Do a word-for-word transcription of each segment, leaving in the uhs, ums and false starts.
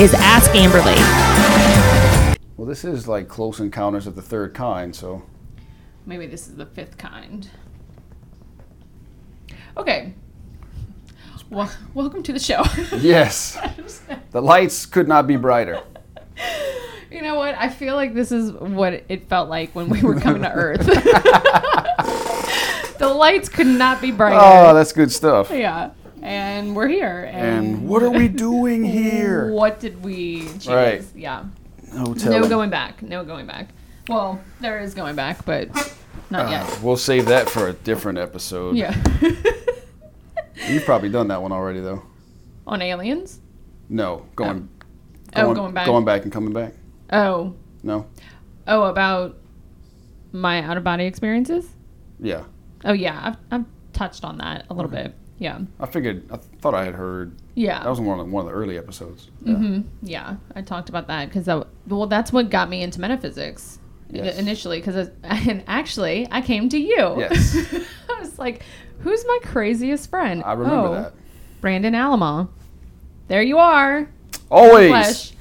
is Ask Amberly. Well, this is like Close Encounters of the Third Kind, so. Maybe this is the fifth kind. Okay. Well, welcome to the show. Yes. The lights could not be brighter. You know what? I feel like this is what it felt like when we were coming to Earth. The lights could not be brighter. Oh, that's good stuff. Yeah. And we're here. And, and what are we doing here? What did we choose? Right. Yeah. No telling. No going back. No going back. Well, there is going back, but not uh, yet. We'll save that for a different episode. Yeah. You've probably done that one already, though. On aliens? No. Going, oh. going, oh, going back. Going back and coming back. Oh. No? Oh, about my out-of-body experiences? Yeah. Oh, yeah. I've, I've touched on that a little okay. bit. Yeah. I figured, I thought I had heard. Yeah. That was one of the, one of the early episodes. Yeah. Mm-hmm. Yeah. I talked about that because, that, well, that's what got me into metaphysics. Yes. Initially, because and actually, I came to you. Yes. I was like, who's my craziest friend? I remember oh, that. Brandon Alamon. There you are. Always. Flesh.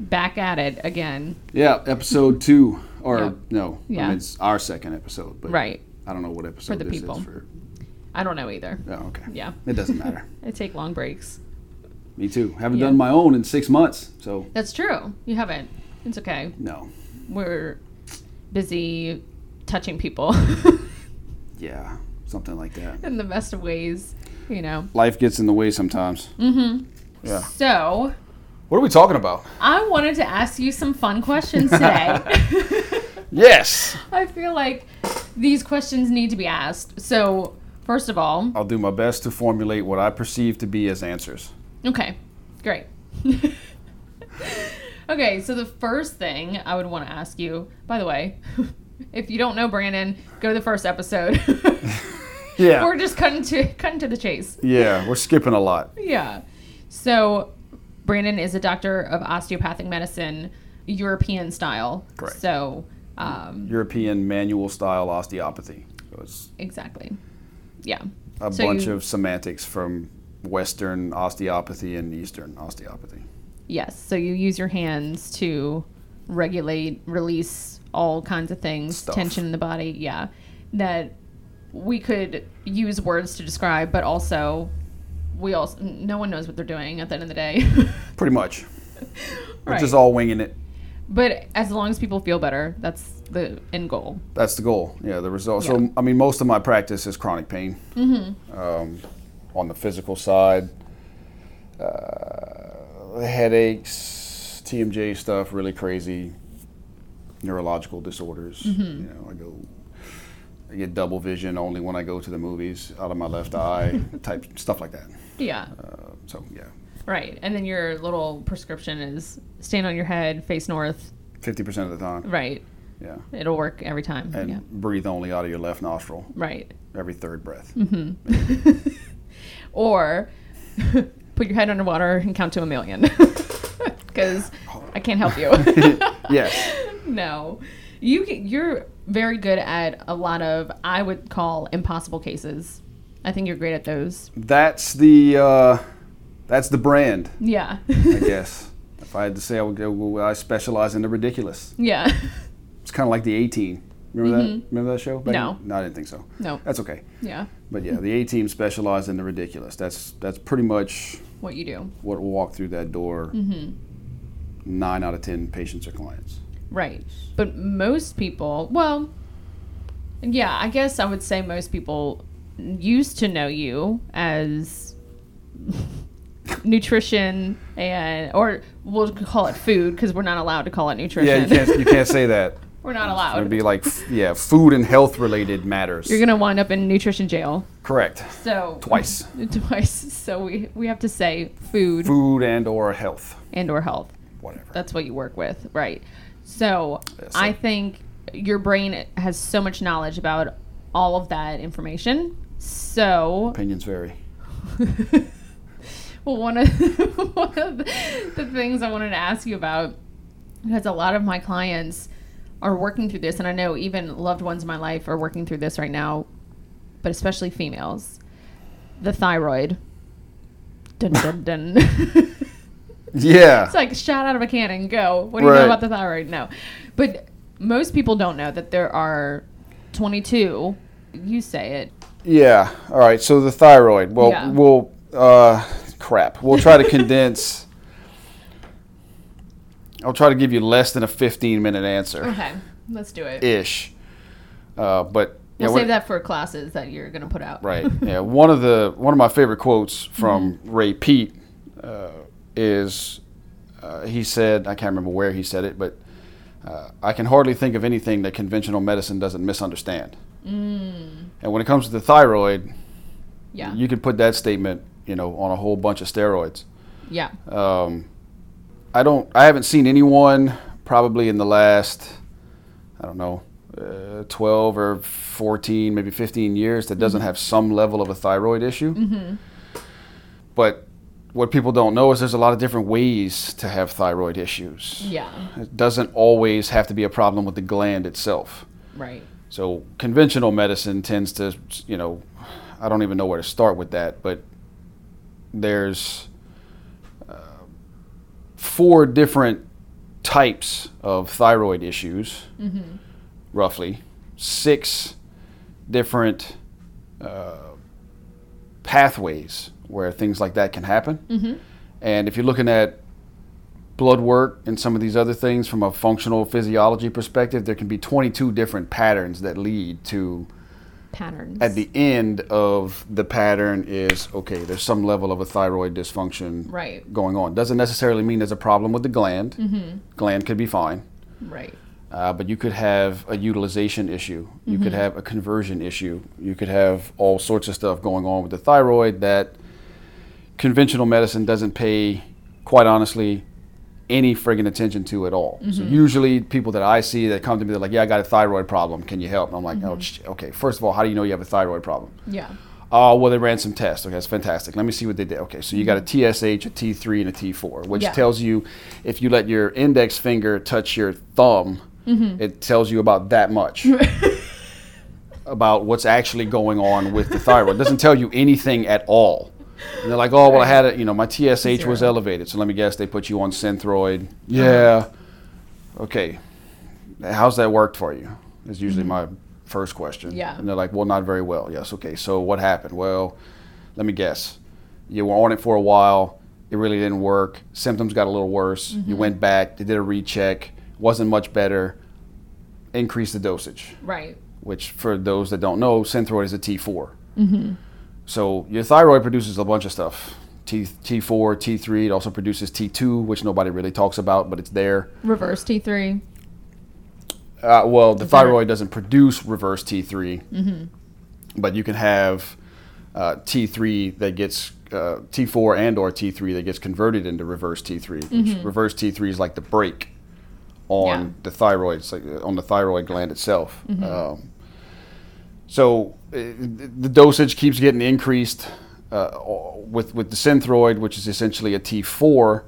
Back at it again. Yeah, episode two. Or, yep. no. Yeah. I mean, it's our second episode. But right. I don't know what episode for the this people. Is for. I don't know either. Oh, okay. Yeah. It doesn't matter. I take long breaks. Me too. Haven't yeah. done my own in six months. So. That's true. You haven't. It's okay. No. We're busy touching people. Yeah, something like that. In the best of ways, you know. Life gets in the way sometimes. Mm-hmm. Yeah. So. What are we talking about? I wanted to ask you some fun questions today. Yes. I feel like these questions need to be asked. So, first of all. I'll do my best to formulate what I perceive to be as answers. Okay, great. Okay, so the first thing I would want to ask you, by the way, if you don't know Brandon, go to the first episode. Yeah. We're just cutting to cutting to the chase. Yeah, we're skipping a lot. Yeah. So Brandon is a doctor of osteopathic medicine, European style. Correct. So um, European manual style osteopathy. So it's exactly. Yeah. A so bunch you, of semantics from Western osteopathy and Eastern osteopathy. Yes, so you use your hands to regulate, release all kinds of things, Stuff. Tension in the body, yeah, that we could use words to describe, but also we also no one knows what they're doing at the end of the day. Pretty much. We're right. just all winging it. But as long as people feel better, that's the end goal. That's the goal, yeah, the result. Yeah. So, I mean, most of my practice is chronic pain mm-hmm. um, on the physical side. Uh, Headaches, T M J stuff, really crazy neurological disorders. Mm-hmm. You know, I go, I get double vision only when I go to the movies, out of my left eye, type stuff like that. Yeah. Uh, so yeah. Right, and then your little prescription is stand on your head, face north. Fifty percent of the time. Right. Yeah. It'll work every time. And yeah. breathe only out of your left nostril. Right. Every third breath. Mm-hmm. Or. Put your head underwater and count to a million because I can't help you. Yes. No. You, you're very good at a lot of, I would call, impossible cases. I think you're great at those. That's the uh, that's the brand. Yeah. I guess. If I had to say, I would go, I specialize in the ridiculous. Yeah. It's kind of like the A-Team. Remember mm-hmm. that? Remember that show? Back no. In? No, I didn't think so. No. That's okay. Yeah. But yeah, the A-Team specialized in the ridiculous. That's that's pretty much what you do. What will walk through that door. Mm-hmm. Nine out of ten patients or clients. Right. But most people, well, yeah, I guess I would say most people used to know you as nutrition and, or we'll call it food because we're not allowed to call it nutrition. Yeah, you can't, you can't say that. We're not allowed. It would be like, yeah, food and health-related matters. You're going to wind up in nutrition jail. Correct. So Twice. Twice. So we, we have to say food. Food and or health. And or health. Whatever. That's what you work with, right. So yes, I think your brain has so much knowledge about all of that information. So. Opinions vary. Well, one of, one of the things I wanted to ask you about, because a lot of my clients are working through this, and I know even loved ones in my life are working through this right now, but especially females. The thyroid. Dun, dun, dun. Yeah. It's like shot out of a cannon. Go. What do you right. know about the thyroid? No. But most people don't know that there are twenty-two. You say it. Yeah. All right. So the thyroid. Well, yeah. we'll uh, crap. We'll try to condense. I'll try to give you less than a fifteen-minute answer. Okay. Let's do it. Ish. Uh, but yeah, we'll save that for classes that you're going to put out. Right. Yeah. One of the one of my favorite quotes from mm-hmm. Ray Peat uh, is uh, he said, I can't remember where he said it, but uh, I can hardly think of anything that conventional medicine doesn't misunderstand. Mm. And when it comes to the thyroid, yeah, you can put that statement, you know, on a whole bunch of steroids. Yeah. Um, I don't. I haven't seen anyone probably in the last, I don't know, uh, twelve or fourteen, maybe fifteen years that doesn't mm-hmm. have some level of a thyroid issue. Mm-hmm. But what people don't know is there's a lot of different ways to have thyroid issues. Yeah. It doesn't always have to be a problem with the gland itself. Right. So conventional medicine tends to, you know, I don't even know where to start with that, but there's uh, four different types of thyroid issues, mm-hmm. roughly, six different uh, pathways where things like that can happen. Mm-hmm. And if you're looking at blood work and some of these other things from a functional physiology perspective, there can be twenty-two different patterns that lead to patterns. At the end of the pattern is, okay, there's some level of a thyroid dysfunction right. going on. Doesn't necessarily mean there's a problem with the gland. Mm-hmm. Gland could be fine. Right. Uh, but you could have a utilization issue. You mm-hmm. could have a conversion issue. You could have all sorts of stuff going on with the thyroid that conventional medicine doesn't pay, quite honestly, any friggin' attention to at all. Mm-hmm. So usually people that I see that come to me, they're like, yeah, I got a thyroid problem. Can you help? And I'm like, mm-hmm. oh, okay, first of all, how do you know you have a thyroid problem? Yeah. Oh, well, they ran some tests. Okay, that's fantastic. Let me see what they did. Okay, so you got a T S H, a T three, and a T four, which yeah. tells you if you let your index finger touch your thumb, mm-hmm. it tells you about that much. About what's actually going on with the thyroid. It doesn't tell you anything at all. And they're like, oh, well, I had it, you know, my T S H Zero. was elevated. So let me guess, they put you on Synthroid. Yeah. Okay. How's that worked for you? Is usually mm-hmm. my first question. Yeah. And they're like, well, not very well. Yes. Okay. So what happened? Well, let me guess. You were on it for a while. It really didn't work. Symptoms got a little worse. Mm-hmm. You went back. They did a recheck. Wasn't much better. Increase the dosage. Right. Which, for those that don't know, Synthroid is a T four. Mm-hmm. So your thyroid produces a bunch of stuff, T, T4, T3. It also produces T two, which nobody really talks about, but it's there. Reverse T three. Uh, well, the Is thyroid there? doesn't produce reverse T three, mm-hmm. but you can have uh, T three that gets, uh, T four and or T three that gets converted into reverse T three. Mm-hmm. Which reverse T three is like the brake on yeah. the thyroid, it's like on the thyroid gland itself. Mm-hmm. Um, so the dosage keeps getting increased uh, with with the Synthroid, which is essentially a T four,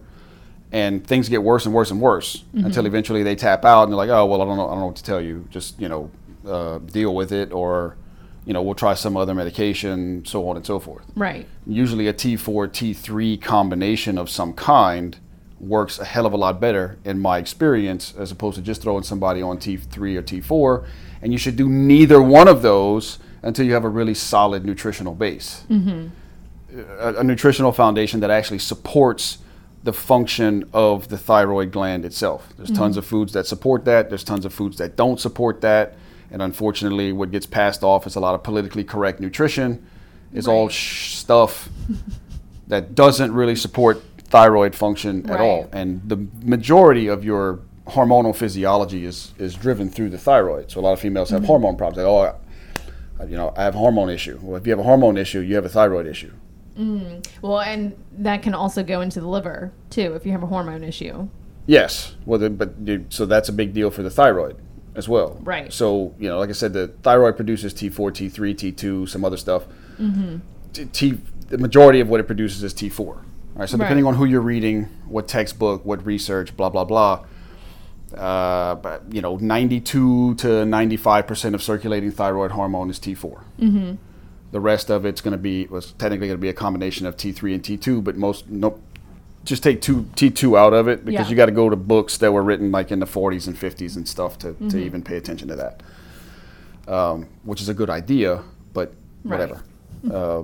and things get worse and worse and worse mm-hmm. until eventually they tap out and they're like, oh well, I don't know, I don't know what to tell you. Just you know, uh, deal with it, or you know, we'll try some other medication, so on and so forth. Right. Usually a T four T three combination of some kind works a hell of a lot better in my experience as opposed to just throwing somebody on T three or T four. And you should do neither one of those until you have a really solid nutritional base, mm-hmm. a, a nutritional foundation that actually supports the function of the thyroid gland itself. There's mm-hmm. tons of foods that support that. There's tons of foods that don't support that. And unfortunately, what gets passed off is a lot of politically correct nutrition. It's right. all sh- stuff that doesn't really support thyroid function right. at all. And the majority of your hormonal physiology is is driven through the thyroid. So a lot of females have mm-hmm. hormone problems. Like, oh, I, you know, I have a hormone issue. Well, if you have a hormone issue, you have a thyroid issue. Mm. Well, and that can also go into the liver too if you have a hormone issue. Yes. Well, the, but so that's a big deal for the thyroid as well. Right. So you know, like I said, the thyroid produces T four, T three, T two, some other stuff. Mm-hmm. T, T the majority of what it produces is T four. All right. So depending right. on who you're reading, what textbook, what research, blah blah blah. Uh, but you know, ninety-two to ninety-five percent of circulating thyroid hormone is T four. Mm-hmm. The rest of it's going to be was technically going to be a combination of T three and T two, but most no, just take two, T two out of it, because yeah. you got to go to books that were written like in the forties and fifties and stuff to, mm-hmm. to even pay attention to that. Um, which is a good idea, but whatever. Right. Uh,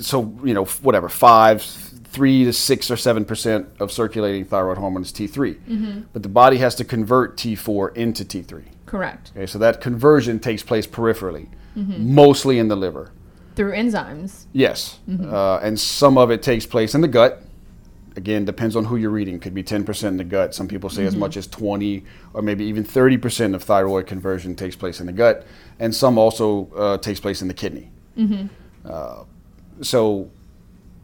so, you know, whatever, five, three to six or seven percent of circulating thyroid hormone is T three. Mm-hmm. But the body has to convert T four into T three. Correct. Okay, so that conversion takes place peripherally, mm-hmm. mostly in the liver. Through enzymes. Yes. Mm-hmm. Uh, and some of it takes place in the gut. Again, depends on who you're reading. Could be ten percent in the gut. Some people say mm-hmm. as much as twenty or maybe even thirty percent of thyroid conversion takes place in the gut. And some also uh, takes place in the kidney. Mm-hmm. Uh, so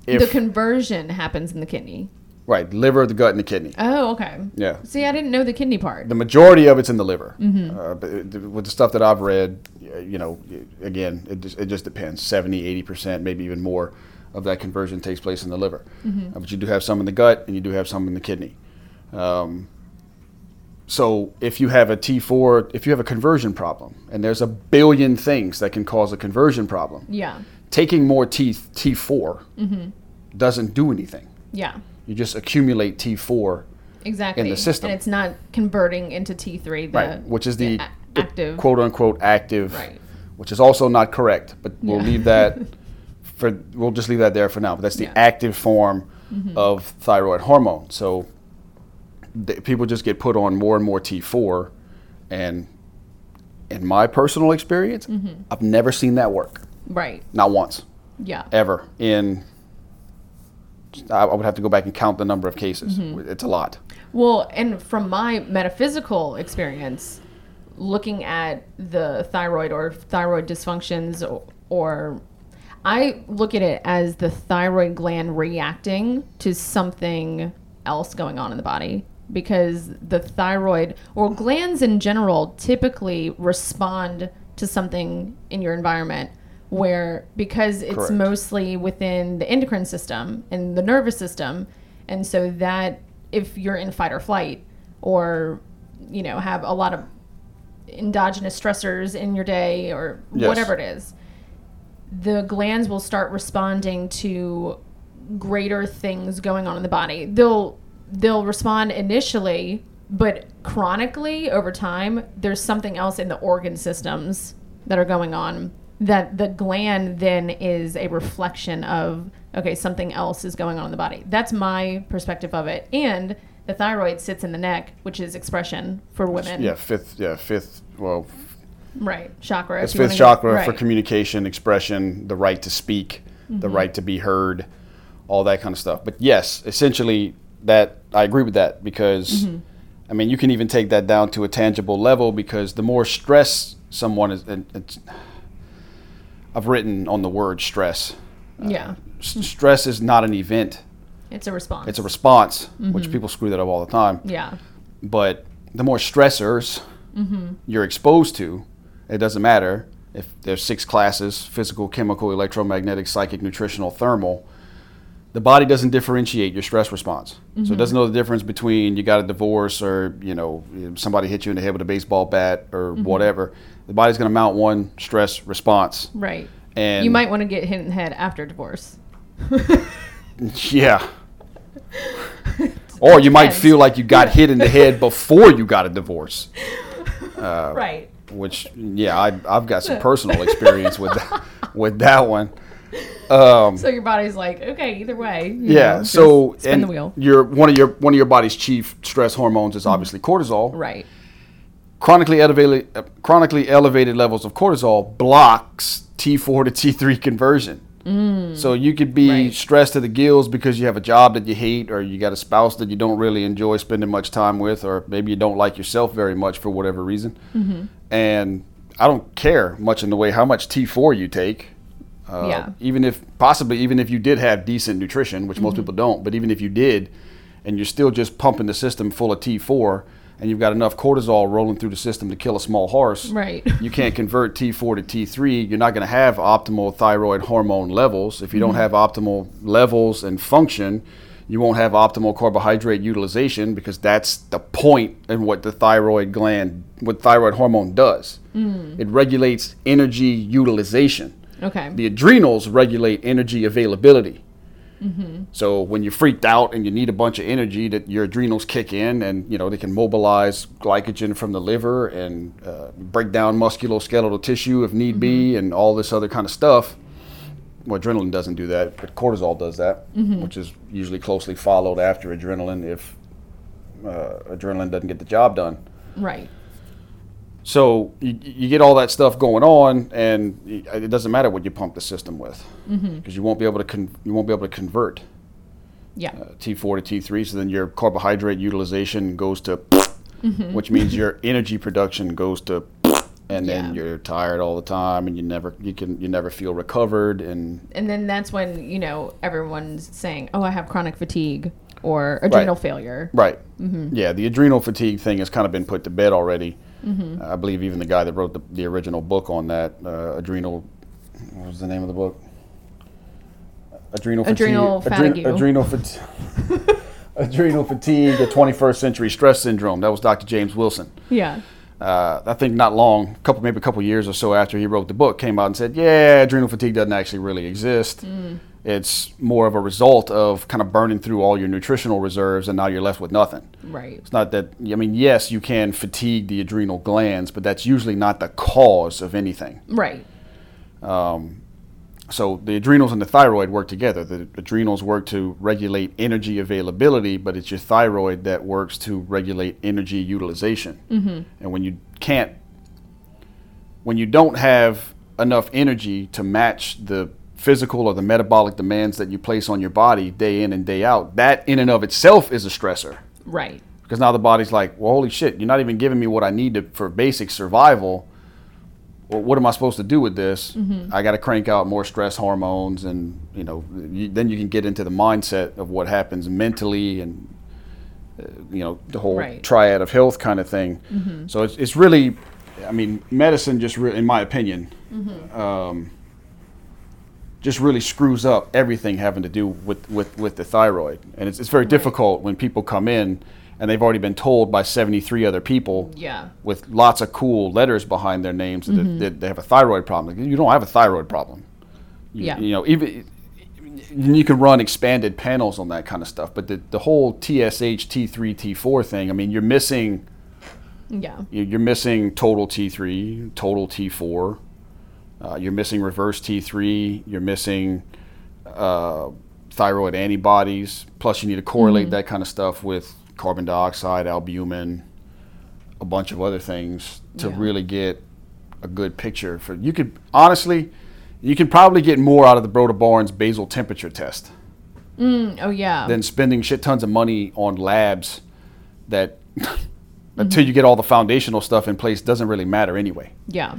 if... The conversion happens in the kidney. Right. Liver, the gut, and the kidney. Oh, okay. Yeah. See, I didn't know the kidney part. The majority of it's in the liver. Mm-hmm. Uh, but it, with the stuff that I've read, you know, again, it just, it just depends. seventy, eighty percent, maybe even more. Of that conversion takes place in the liver. Mm-hmm. Uh, but you do have some in the gut and you do have some in the kidney. Um, so if you have a T four, if you have a conversion problem, and there's a billion things that can cause a conversion problem, yeah, taking more T, T4 mm-hmm. doesn't do anything. Yeah. You just accumulate T four exactly. in the system. And it's not converting into T three. The, right, which is the, the, a- active. the quote-unquote active, right. which is also not correct, but we'll yeah. leave that... For, we'll just leave that there for now. But that's the yeah. active form mm-hmm. of thyroid hormone. So th- people just get put on more and more T four. And in my personal experience, mm-hmm. I've never seen that work. Right. Not once. Yeah. Ever. In I, I would have to go back and count the number of cases. Mm-hmm. It's a lot. Well, and from my metaphysical experience, looking at the thyroid or thyroid dysfunctions or... or I look at it as the thyroid gland reacting to something else going on in the body, because the thyroid or glands in general typically respond to something in your environment where, because it's Correct. mostly within the endocrine system and the nervous system. And so that if you're in fight or flight or, you know, have a lot of endogenous stressors in your day or yes. whatever it is, the glands will start responding to greater things going on in the body. They'll they'll respond initially, but chronically over time, there's something else in the organ systems that are going on that the gland then is a reflection of, okay, something else is going on in the body. That's my perspective of it. And the thyroid sits in the neck, which is expression for women. Yeah, fifth, yeah, fifth, well... Right, chakra. It's fifth chakra right. for communication, expression, the right to speak, mm-hmm. the right to be heard, all that kind of stuff. But yes, essentially, that I agree with that because, mm-hmm. I mean, you can even take that down to a tangible level because the more stress someone is, and it's, I've written on the word stress. Yeah. Uh, mm-hmm. Stress is not an event. It's a response. It's a response, mm-hmm. which people screw that up all the time. Yeah. But the more stressors mm-hmm. you're exposed to, it doesn't matter if there's six classes, physical, chemical, electromagnetic, psychic, nutritional, thermal. The body doesn't differentiate your stress response. Mm-hmm. So it doesn't know the difference between you got a divorce or, you know, somebody hit you in the head with a baseball bat or mm-hmm. whatever. The body's going to mount one stress response. Right. And you might want to get hit in the head after divorce. yeah. Or you might feel like you got hit in the head before you got a divorce. Uh, right. Which, yeah, I, I've got some personal experience with that, with that one. Um, so your body's like, okay, either way. Yeah. Know, so spin and the wheel. Your one of your one of your body's chief stress hormones is obviously mm-hmm. cortisol. Right. Chronically elevated uh, chronically elevated levels of cortisol blocks T four to T three conversion. Mm. So you could be right. stressed to the gills because you have a job that you hate, or you got a spouse that you don't really enjoy spending much time with, or maybe you don't like yourself very much for whatever reason. Mm-hmm. And I don't care much in the way how much T four you take. Uh, yeah. Even if possibly, even if you did have decent nutrition, which mm-hmm. most people don't, but even if you did, and you're still just pumping the system full of T four, and you've got enough cortisol rolling through the system to kill a small horse, right. you can't convert T four to T three. You're not going to have optimal thyroid hormone levels. If you mm-hmm. don't have optimal levels and function, you won't have optimal carbohydrate utilization, because that's the point in what the thyroid gland, what thyroid hormone does. Mm. It regulates energy utilization. Okay. The adrenals regulate energy availability. Mm-hmm. So when you're freaked out and you need a bunch of energy, that your adrenals kick in, and you know they can mobilize glycogen from the liver and uh, break down musculoskeletal tissue if need mm-hmm. be, and all this other kind of stuff. Well, adrenaline doesn't do that, but cortisol does that, mm-hmm. which is usually closely followed after adrenaline if uh, adrenaline doesn't get the job done. Right. So you, you get all that stuff going on, and it doesn't matter what you pump the system with, because mm-hmm. you won't be able to con- you won't be able to convert yeah. uh, T four to T three. So then your carbohydrate utilization goes to, mm-hmm. which means your energy production goes to, and yeah. then you're tired all the time, and you never you can you never feel recovered, and and then that's when you know everyone's saying, oh, I have chronic fatigue or adrenal right. failure. Right. Mm-hmm. Yeah, the adrenal fatigue thing has kind of been put to bed already. Mm-hmm. I believe even the guy that wrote the, the original book on that, uh, Adrenal, what was the name of the book? Adrenal Fatigue. Adrenal Fatigue. Adrenal, adrenal, fati- adrenal Fatigue, the twenty-first Century Stress Syndrome. That was Doctor James Wilson. Yeah. Uh, I think not long, couple maybe a couple years or so after he wrote the book, came out and said, yeah, adrenal fatigue doesn't actually really exist. Mm. It's more of a result of kind of burning through all your nutritional reserves, and now you're left with nothing. Right. It's not that, I mean, yes, you can fatigue the adrenal glands, but that's usually not the cause of anything. Right. Um, so the adrenals and the thyroid work together. The adrenals work to regulate energy availability, but it's your thyroid that works to regulate energy utilization. Mm-hmm. And when you can't, when you don't have enough energy to match the physical or the metabolic demands that you place on your body day in and day out, that in and of itself is a stressor. Right. Because now the body's like, well, holy shit, you're not even giving me what I need to, for basic survival. Well, what am I supposed to do with this? Mm-hmm. I got to crank out more stress hormones, and you know, you, then you can get into the mindset of what happens mentally, and uh, you know, the whole right. triad of health kind of thing. Mm-hmm. So it's it's really, I mean, medicine just re- in my opinion, mm-hmm. um, just really screws up everything having to do with, with, with the thyroid, and it's it's very right. difficult when people come in. And they've already been told by seventy-three other people yeah. with lots of cool letters behind their names that mm-hmm. they have a thyroid problem. You don't have a thyroid problem. You, yeah. you know, even you can run expanded panels on that kind of stuff. But the, the whole T S H, T three, T four thing, I mean, you're missing yeah. you're missing total T three, total T four. Uh, you're missing reverse T three. You're missing uh, thyroid antibodies. Plus, you need to correlate mm-hmm. that kind of stuff with carbon dioxide, albumin, a bunch of other things to yeah. really get a good picture. For you could honestly, you can probably get more out of the Broda Barnes basal temperature test. Mm, oh yeah. Than spending shit tons of money on labs that until mm-hmm. you get all the foundational stuff in place doesn't really matter anyway. Yeah.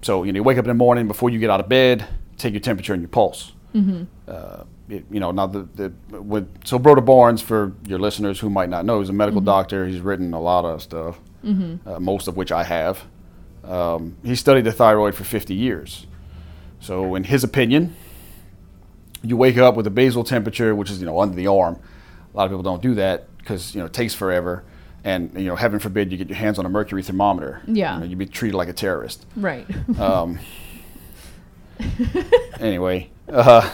So you know, you wake up in the morning before you get out of bed, take your temperature and your pulse. Mm-hmm. Uh, It, you know, now the, the with so Broda Barnes, for your listeners who might not know, he's a medical mm-hmm. doctor. He's written a lot of stuff, mm-hmm. uh, most of which I have. Um, he studied the thyroid for fifty years. So, in his opinion, you wake up with a basal temperature, which is you know under the arm. A lot of people don't do that because you know it takes forever, and you know heaven forbid you get your hands on a mercury thermometer. Yeah, you know, you'd be treated like a terrorist. Right. Um, anyway. Uh,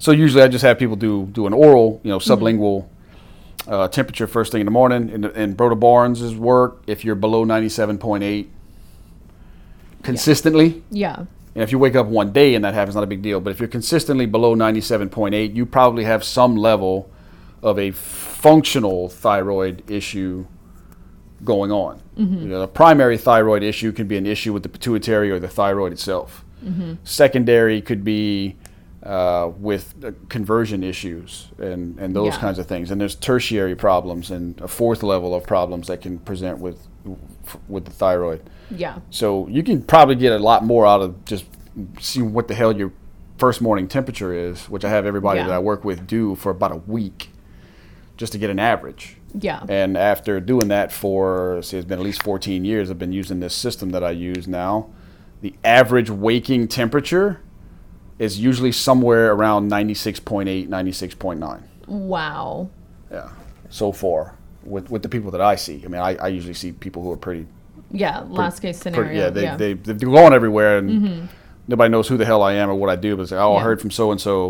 So usually I just have people do do an oral, you know, sublingual mm-hmm. uh, temperature first thing in the morning. In, in Broda Barnes' work, if you're below ninety-seven point eight consistently. Yeah. yeah. And if you wake up one day and that happens, not a big deal. But if you're consistently below ninety-seven point eight, you probably have some level of a functional thyroid issue going on. Mm-hmm. You know, the primary thyroid issue can be an issue with the pituitary or the thyroid itself. Mm-hmm. Secondary could be... Uh, with uh, conversion issues and, and those yeah. kinds of things. And there's tertiary problems and a fourth level of problems that can present with with the thyroid. Yeah. So you can probably get a lot more out of just seeing what the hell your first morning temperature is, which I have everybody yeah. that I work with do for about a week just to get an average. Yeah. And after doing that for, see, it's been at least fourteen years, I've been using this system that I use now. The average waking temperature is usually somewhere around ninety-six point eight, ninety-six point nine. Wow. Yeah, so far with with the people that I see. I mean, I, I usually see people who are pretty... Yeah, pretty, last case scenario. Pretty, yeah, they, yeah, they they they're going everywhere, and mm-hmm. nobody knows who the hell I am or what I do, but it's like, oh, yeah. I heard from so-and-so,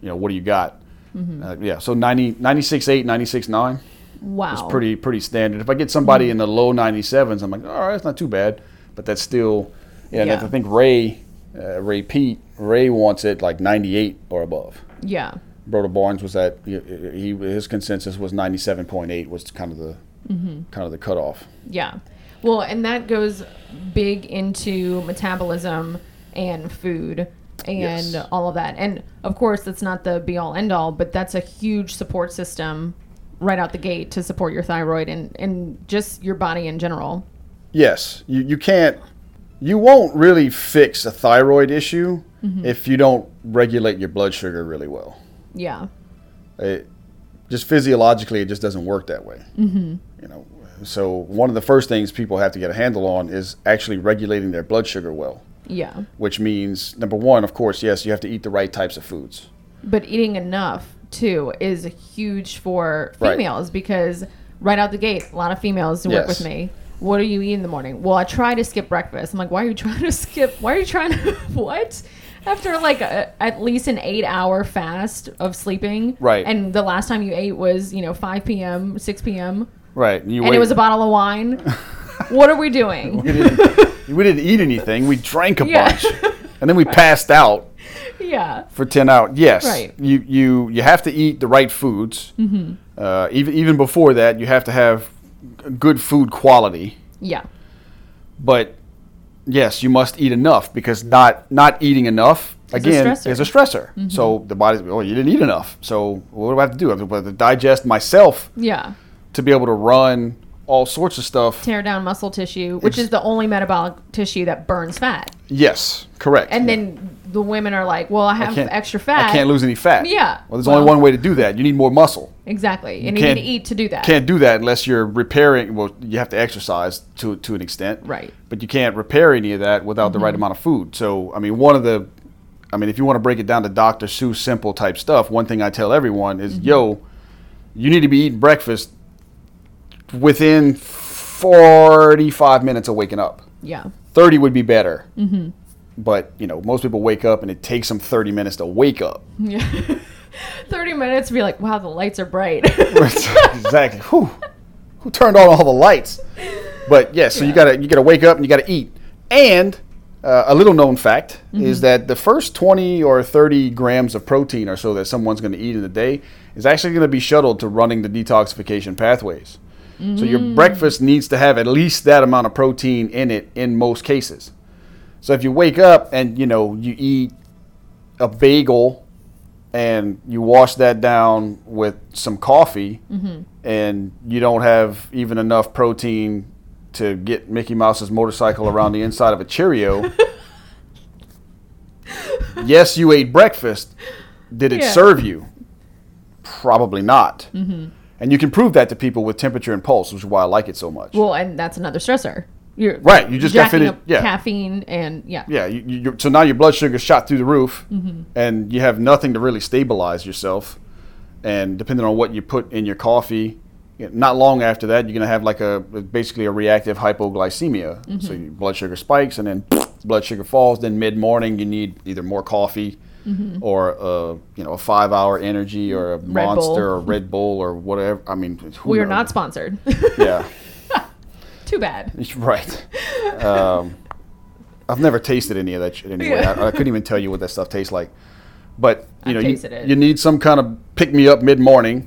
you know, what do you got? Mm-hmm. Uh, yeah, so ninety, ninety-six point eight, ninety-six point nine. Wow. It's pretty pretty standard. If I get somebody mm-hmm. in the low ninety-sevens, I'm like, all right, it's not too bad. But that's still, yeah, yeah. And I think Ray, uh, Ray Peat, Ray wants it like ninety-eight or above. Yeah. Broda Barnes was at, he, he his consensus was ninety-seven point eight was kind of the mm-hmm. kind of the cutoff. Yeah. Well, and that goes big into metabolism and food and yes. all of that. And of course, that's not the be all end all, but that's a huge support system right out the gate to support your thyroid and, and just your body in general. Yes. You you can't, you won't really fix a thyroid issue mm-hmm. if you don't regulate your blood sugar really well. Yeah. It, just physiologically, it just doesn't work that way. Mm-hmm. You know, so one of the first things people have to get a handle on is actually regulating their blood sugar well. Yeah. Which means, number one, of course, yes, you have to eat the right types of foods. But eating enough, too, is huge for females right. because right out the gate, a lot of females who yes. work with me, what do you eat in the morning? Well, I try to skip breakfast. I'm like, why are you trying to skip? Why are you trying to, what? After like a, at least an eight hour fast of sleeping. Right. And the last time you ate was, you know, five p.m., six p.m. Right. And, you and it was a bottle of wine. What are we doing? we, didn't, we didn't eat anything. We drank a yeah. bunch. And then we right. passed out. Yeah. For ten hours. Yes. Right. You you you have to eat the right foods. Mm-hmm. Uh, even even before that, you have to have good food quality. Yeah. But yes, you must eat enough because not not eating enough again is a stressor. Is a stressor. Mm-hmm. So the body's oh you didn't eat enough. So what do I have to do? I have to digest myself. Yeah. To be able to run all sorts of stuff. Tear down muscle tissue, which it's, is the only metabolic tissue that burns fat. Yes, correct. And yeah. then the women are like, well, I have I extra fat. I can't lose any fat. Yeah. Well, there's well, only one way to do that. You need more muscle. Exactly. You and you need to eat to do that. Can't do that unless you're repairing. Well, you have to exercise to to an extent. Right. But you can't repair any of that without mm-hmm. the right amount of food. So, I mean, one of the, I mean, if you want to break it down to Doctor Seuss simple type stuff, one thing I tell everyone is, mm-hmm. yo, you need to be eating breakfast within forty-five minutes of waking up. Yeah. thirty would be better. Mm-hmm. But, you know, most people wake up and it takes them thirty minutes to wake up. Yeah. thirty minutes to be like, wow, the lights are bright. Exactly. Whew. Who turned on all the lights? But, yeah, so yeah. you gotta you got to wake up and you got to eat. And uh, a little known fact mm-hmm. is that the first twenty or thirty grams of protein or so that someone's going to eat in a day is actually going to be shuttled to running the detoxification pathways. So your mm. breakfast needs to have at least that amount of protein in it in most cases. So if you wake up and, you know, you eat a bagel and you wash that down with some coffee mm-hmm. and you don't have even enough protein to get Mickey Mouse's motorcycle around the inside of a Cheerio, yes, you ate breakfast. Did it yeah. serve you? Probably not. Mm-hmm. And you can prove that to people with temperature and pulse, which is why I like it so much. Well, and that's another stressor. You're right. You just got finished. Yeah. Caffeine and yeah. Yeah. You, you, so now your blood sugar shot through the roof, mm-hmm. and you have nothing to really stabilize yourself. And depending on what you put in your coffee, not long after that, you're going to have like a basically a reactive hypoglycemia. Mm-hmm. So your blood sugar spikes, and then blood sugar falls. Then mid morning, you need either more coffee. Mm-hmm. Or a, you know, a five-hour energy or a Red Monster Bull. Or Red Bull or whatever. I mean, who we are knows? Not sponsored. Yeah. Too bad. Right. Um, I've never tasted any of that shit anyway. Yeah. I, I couldn't even tell you what that stuff tastes like. But, you know, you, you need some kind of pick-me-up mid-morning,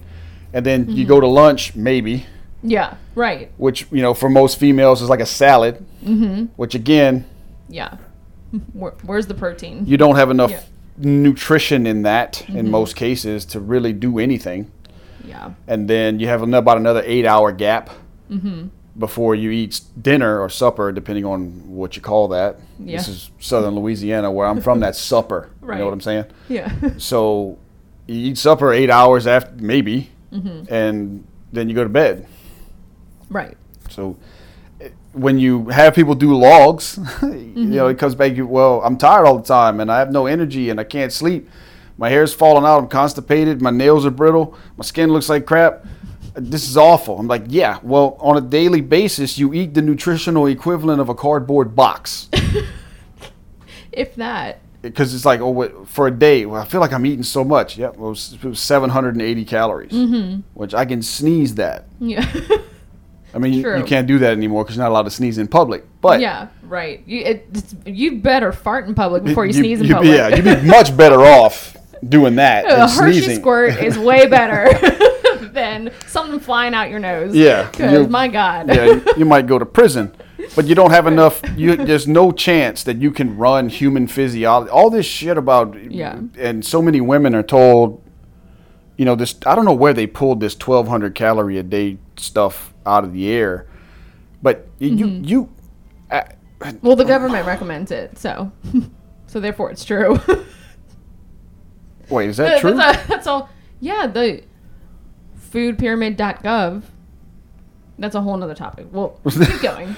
and then mm-hmm. you go to lunch, maybe. Yeah, right. Which, you know, for most females is like a salad, mm-hmm. which, again. Yeah. Where, where's the protein? You don't have enough. Yeah. Nutrition in that mm-hmm. in most cases to really do anything. Yeah. And then you have about another eight hour gap mm-hmm. before you eat dinner or supper, depending on what you call that. Yeah. This is Southern Louisiana where I'm from. That's supper. Right. You know what I'm saying? Yeah. So you eat supper eight hours after maybe mm-hmm. and then you go to bed. Right. So when you have people do logs, mm-hmm. you know, it comes back, you, well, I'm tired all the time and I have no energy and I can't sleep. My hair's falling out. I'm constipated. My nails are brittle. My skin looks like crap. This is awful. I'm like, yeah, well, on a daily basis, you eat the nutritional equivalent of a cardboard box. If that. because it's like, oh, what, for a day, well, I feel like I'm eating so much. Yep, well, it was seven hundred eighty calories, mm-hmm. which I can sneeze that. Yeah. I mean, you, you can't do that anymore because you're not allowed to sneeze in public. But yeah, right. You it, it's, you better fart in public before you, you sneeze in you, public. Yeah, you'd be much better off doing that. A Hershey sneezing. Squirt is way better than something flying out your nose. Yeah. Because, my God. Yeah, you, you might go to prison, but you don't have enough. You, there's no chance that you can run human physiology. All this shit about, yeah. and so many women are told, you know, this. I don't know where they pulled this twelve hundred calorie a day stuff out of the air, but you mm-hmm. you uh, well the government recommends it, so so therefore it's true. Wait, is that true? That's all, that's all yeah, the food pyramid dot gov, that's a whole nother topic. Well, keep going.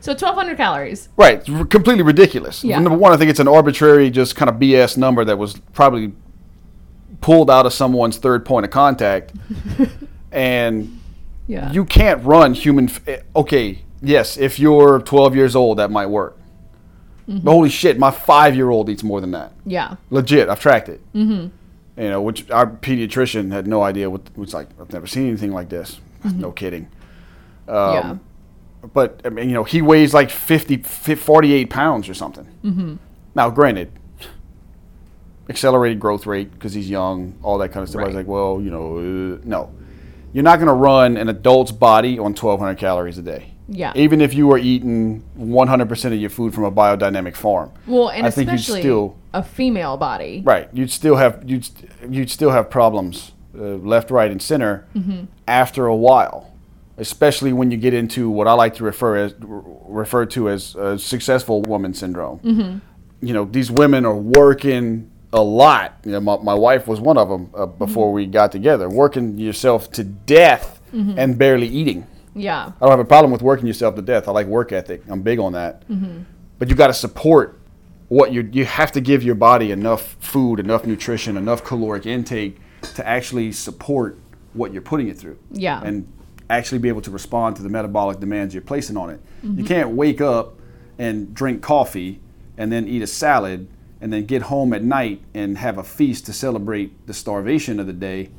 So twelve hundred calories, right? Completely ridiculous. Yeah. Number one, I think it's an arbitrary, just kind of B S number that was probably pulled out of someone's third point of contact. And yeah. You can't run human... F- okay, yes, if you're twelve years old, that might work. Mm-hmm. But holy shit, my five-year-old eats more than that. Yeah. Legit, I've tracked it. Mm-hmm. You know, which our pediatrician had no idea what... It's like, I've never seen anything like this. Mm-hmm. No kidding. Um, yeah. But, I mean, you know, he weighs like fifty, forty-eight pounds or something. Mm-hmm. Now, granted, accelerated growth rate, because he's young, all that kind of stuff. Right. I was like, well, you know, uh, no. You're not going to run an adult's body on twelve hundred calories a day. Yeah. Even if you were eating one hundred percent of your food from a biodynamic farm. Well, and I think especially you'd still, a female body. Right. You'd still have you'd you'd still have problems uh, left, right, and center mm-hmm. after a while, especially when you get into what I like to refer as refer to as uh, successful woman syndrome. Mm-hmm. You know, these women are working a lot. You know, my, my wife was one of them uh, before mm-hmm. we got together. Working yourself to death mm-hmm. and barely eating. Yeah. I don't have a problem with working yourself to death. I like work ethic. I'm big on that. Mm-hmm. But you got to support what you you have to give your body enough food, enough nutrition, enough caloric intake to actually support what you're putting it through. Yeah. And actually be able to respond to the metabolic demands you're placing on it. Mm-hmm. You can't wake up and drink coffee and then eat a salad and then get home at night and have a feast to celebrate the starvation of the day,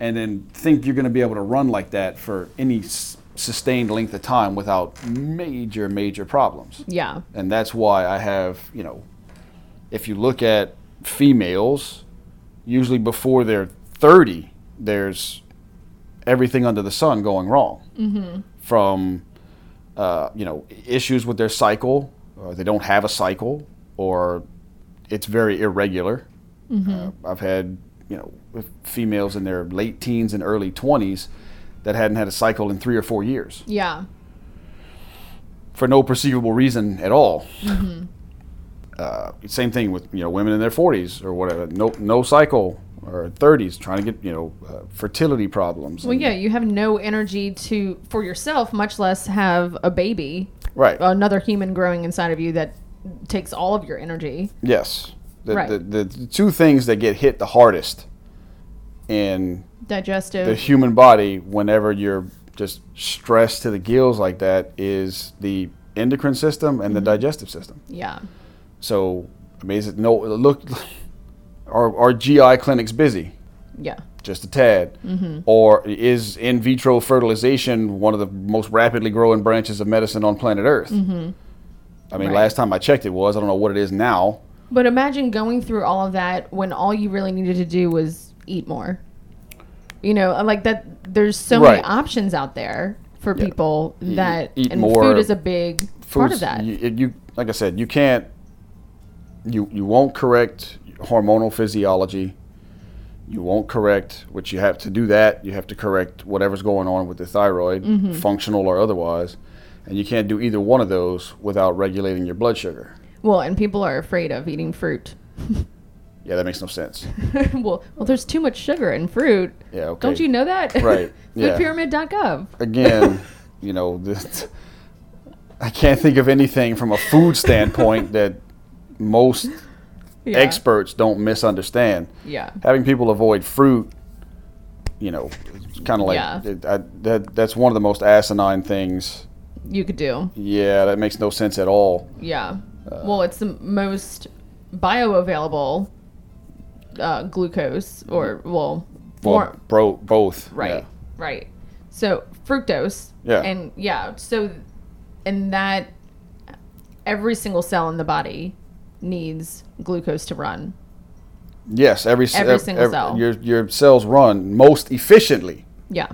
and then think you're going to be able to run like that for any s- sustained length of time without major, major problems. Yeah. And that's why I have, you know, if you look at females, usually before they're thirty, there's everything under the sun going wrong. Mm-hmm. From, uh, you know, issues with their cycle, or they don't have a cycle, or it's very irregular. Mm-hmm. Uh, I've had, you know, females in their late teens and early twenties that hadn't had a cycle in three or four years. Yeah. For no perceivable reason at all. Mm-hmm. Uh, same thing with, you know, women in their forties or whatever. No, no cycle, or thirties trying to get, you know, uh, fertility problems. Well, yeah, you have no energy to for yourself, much less have a baby. Right. Another human growing inside of you that takes all of your energy. Yes. The, right. the, the, the two things that get hit the hardest in digestive the human body whenever you're just stressed to the gills like that is the endocrine system and mm-hmm. the digestive system. Yeah. So, I mean, is it no look? Are are G I clinics busy? Yeah. Just a tad. Mm-hmm. Or is in vitro fertilization one of the most rapidly growing branches of medicine on planet Earth? Mm-hmm. I mean, right. Last time I checked it was. I don't know what it is now. But imagine going through all of that when all you really needed to do was eat more. You know, like that, there's so right. many options out there for yeah. people that, eat and more food is a big foods, part of that. You, you, like I said, you can't, you, you won't correct hormonal physiology. You won't correct, which you have to do that. You have to correct whatever's going on with the thyroid, mm-hmm. functional or otherwise. And you can't do either one of those without regulating your blood sugar. Well, and people are afraid of eating fruit. Yeah, that makes no sense. well, well, there's too much sugar in fruit. Yeah, okay. Don't you know that? Right. food pyramid dot gov. Again, you know, this, I can't think of anything from a food standpoint that most yeah. experts don't misunderstand. Yeah. Having people avoid fruit, you know, it's kind of like yeah. it, I, that. That's one of the most asinine things you could do. Yeah, that makes no sense at all. Yeah. Uh, well, it's the most bioavailable uh, glucose or, well... Well, or, bro, both. Right, yeah. right. So, fructose. Yeah. And, yeah, so... And that... Every single cell in the body needs glucose to run. Yes, every, every, every single every, cell. Your, your cells run most efficiently. Yeah.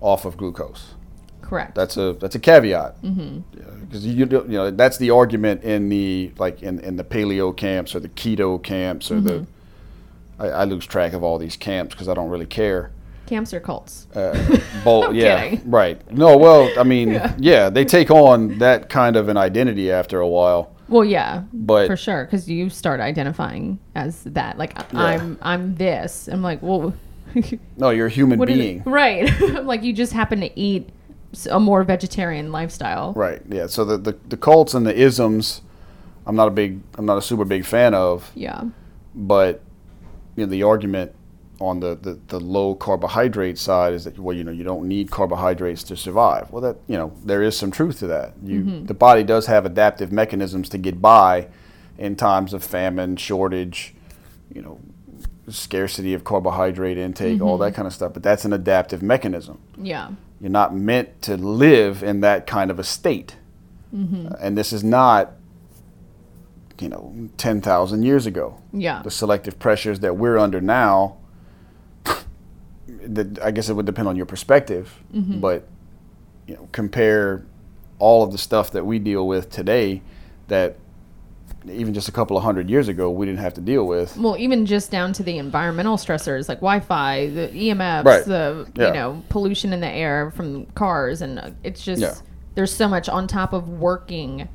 Off of glucose. Correct. That's a that's a caveat. Mm-hmm. Because you you know that's the argument in the like in, in the paleo camps or the keto camps or mm-hmm. the I, I lose track of all these camps because I don't really care. Camps or cults? Uh, both, yeah, kidding. Right. No, well, I mean, yeah. yeah, they take on that kind of an identity after a while. Well, yeah, but for sure, because you start identifying as that. Like, yeah. I'm, I'm this. I'm like, well, no, you're a human being, right? Like, you just happen to eat a more vegetarian lifestyle, right? Yeah. So the, the the cults and the isms, I'm not a big, I'm not a super big fan of. Yeah. But you know, the argument on the, the, the low carbohydrate side is that, well, you know, you don't need carbohydrates to survive. Well, that, you know, there is some truth to that. You, mm-hmm. The body does have adaptive mechanisms to get by in times of famine, shortage, you know, scarcity of carbohydrate intake, mm-hmm. all that kind of stuff. But that's an adaptive mechanism. Yeah. You're not meant to live in that kind of a state. Mm-hmm. Uh, and this is not, you know, ten thousand years ago. Yeah. The selective pressures that we're under now, I guess it would depend on your perspective, mm-hmm. but you know, compare all of the stuff that we deal with today that even just a couple of hundred years ago we didn't have to deal with. Well, even just down to the environmental stressors like Wi-Fi, the E M Fs, right. the yeah. you know pollution in the air from cars, and it's just yeah. there's so much on top of working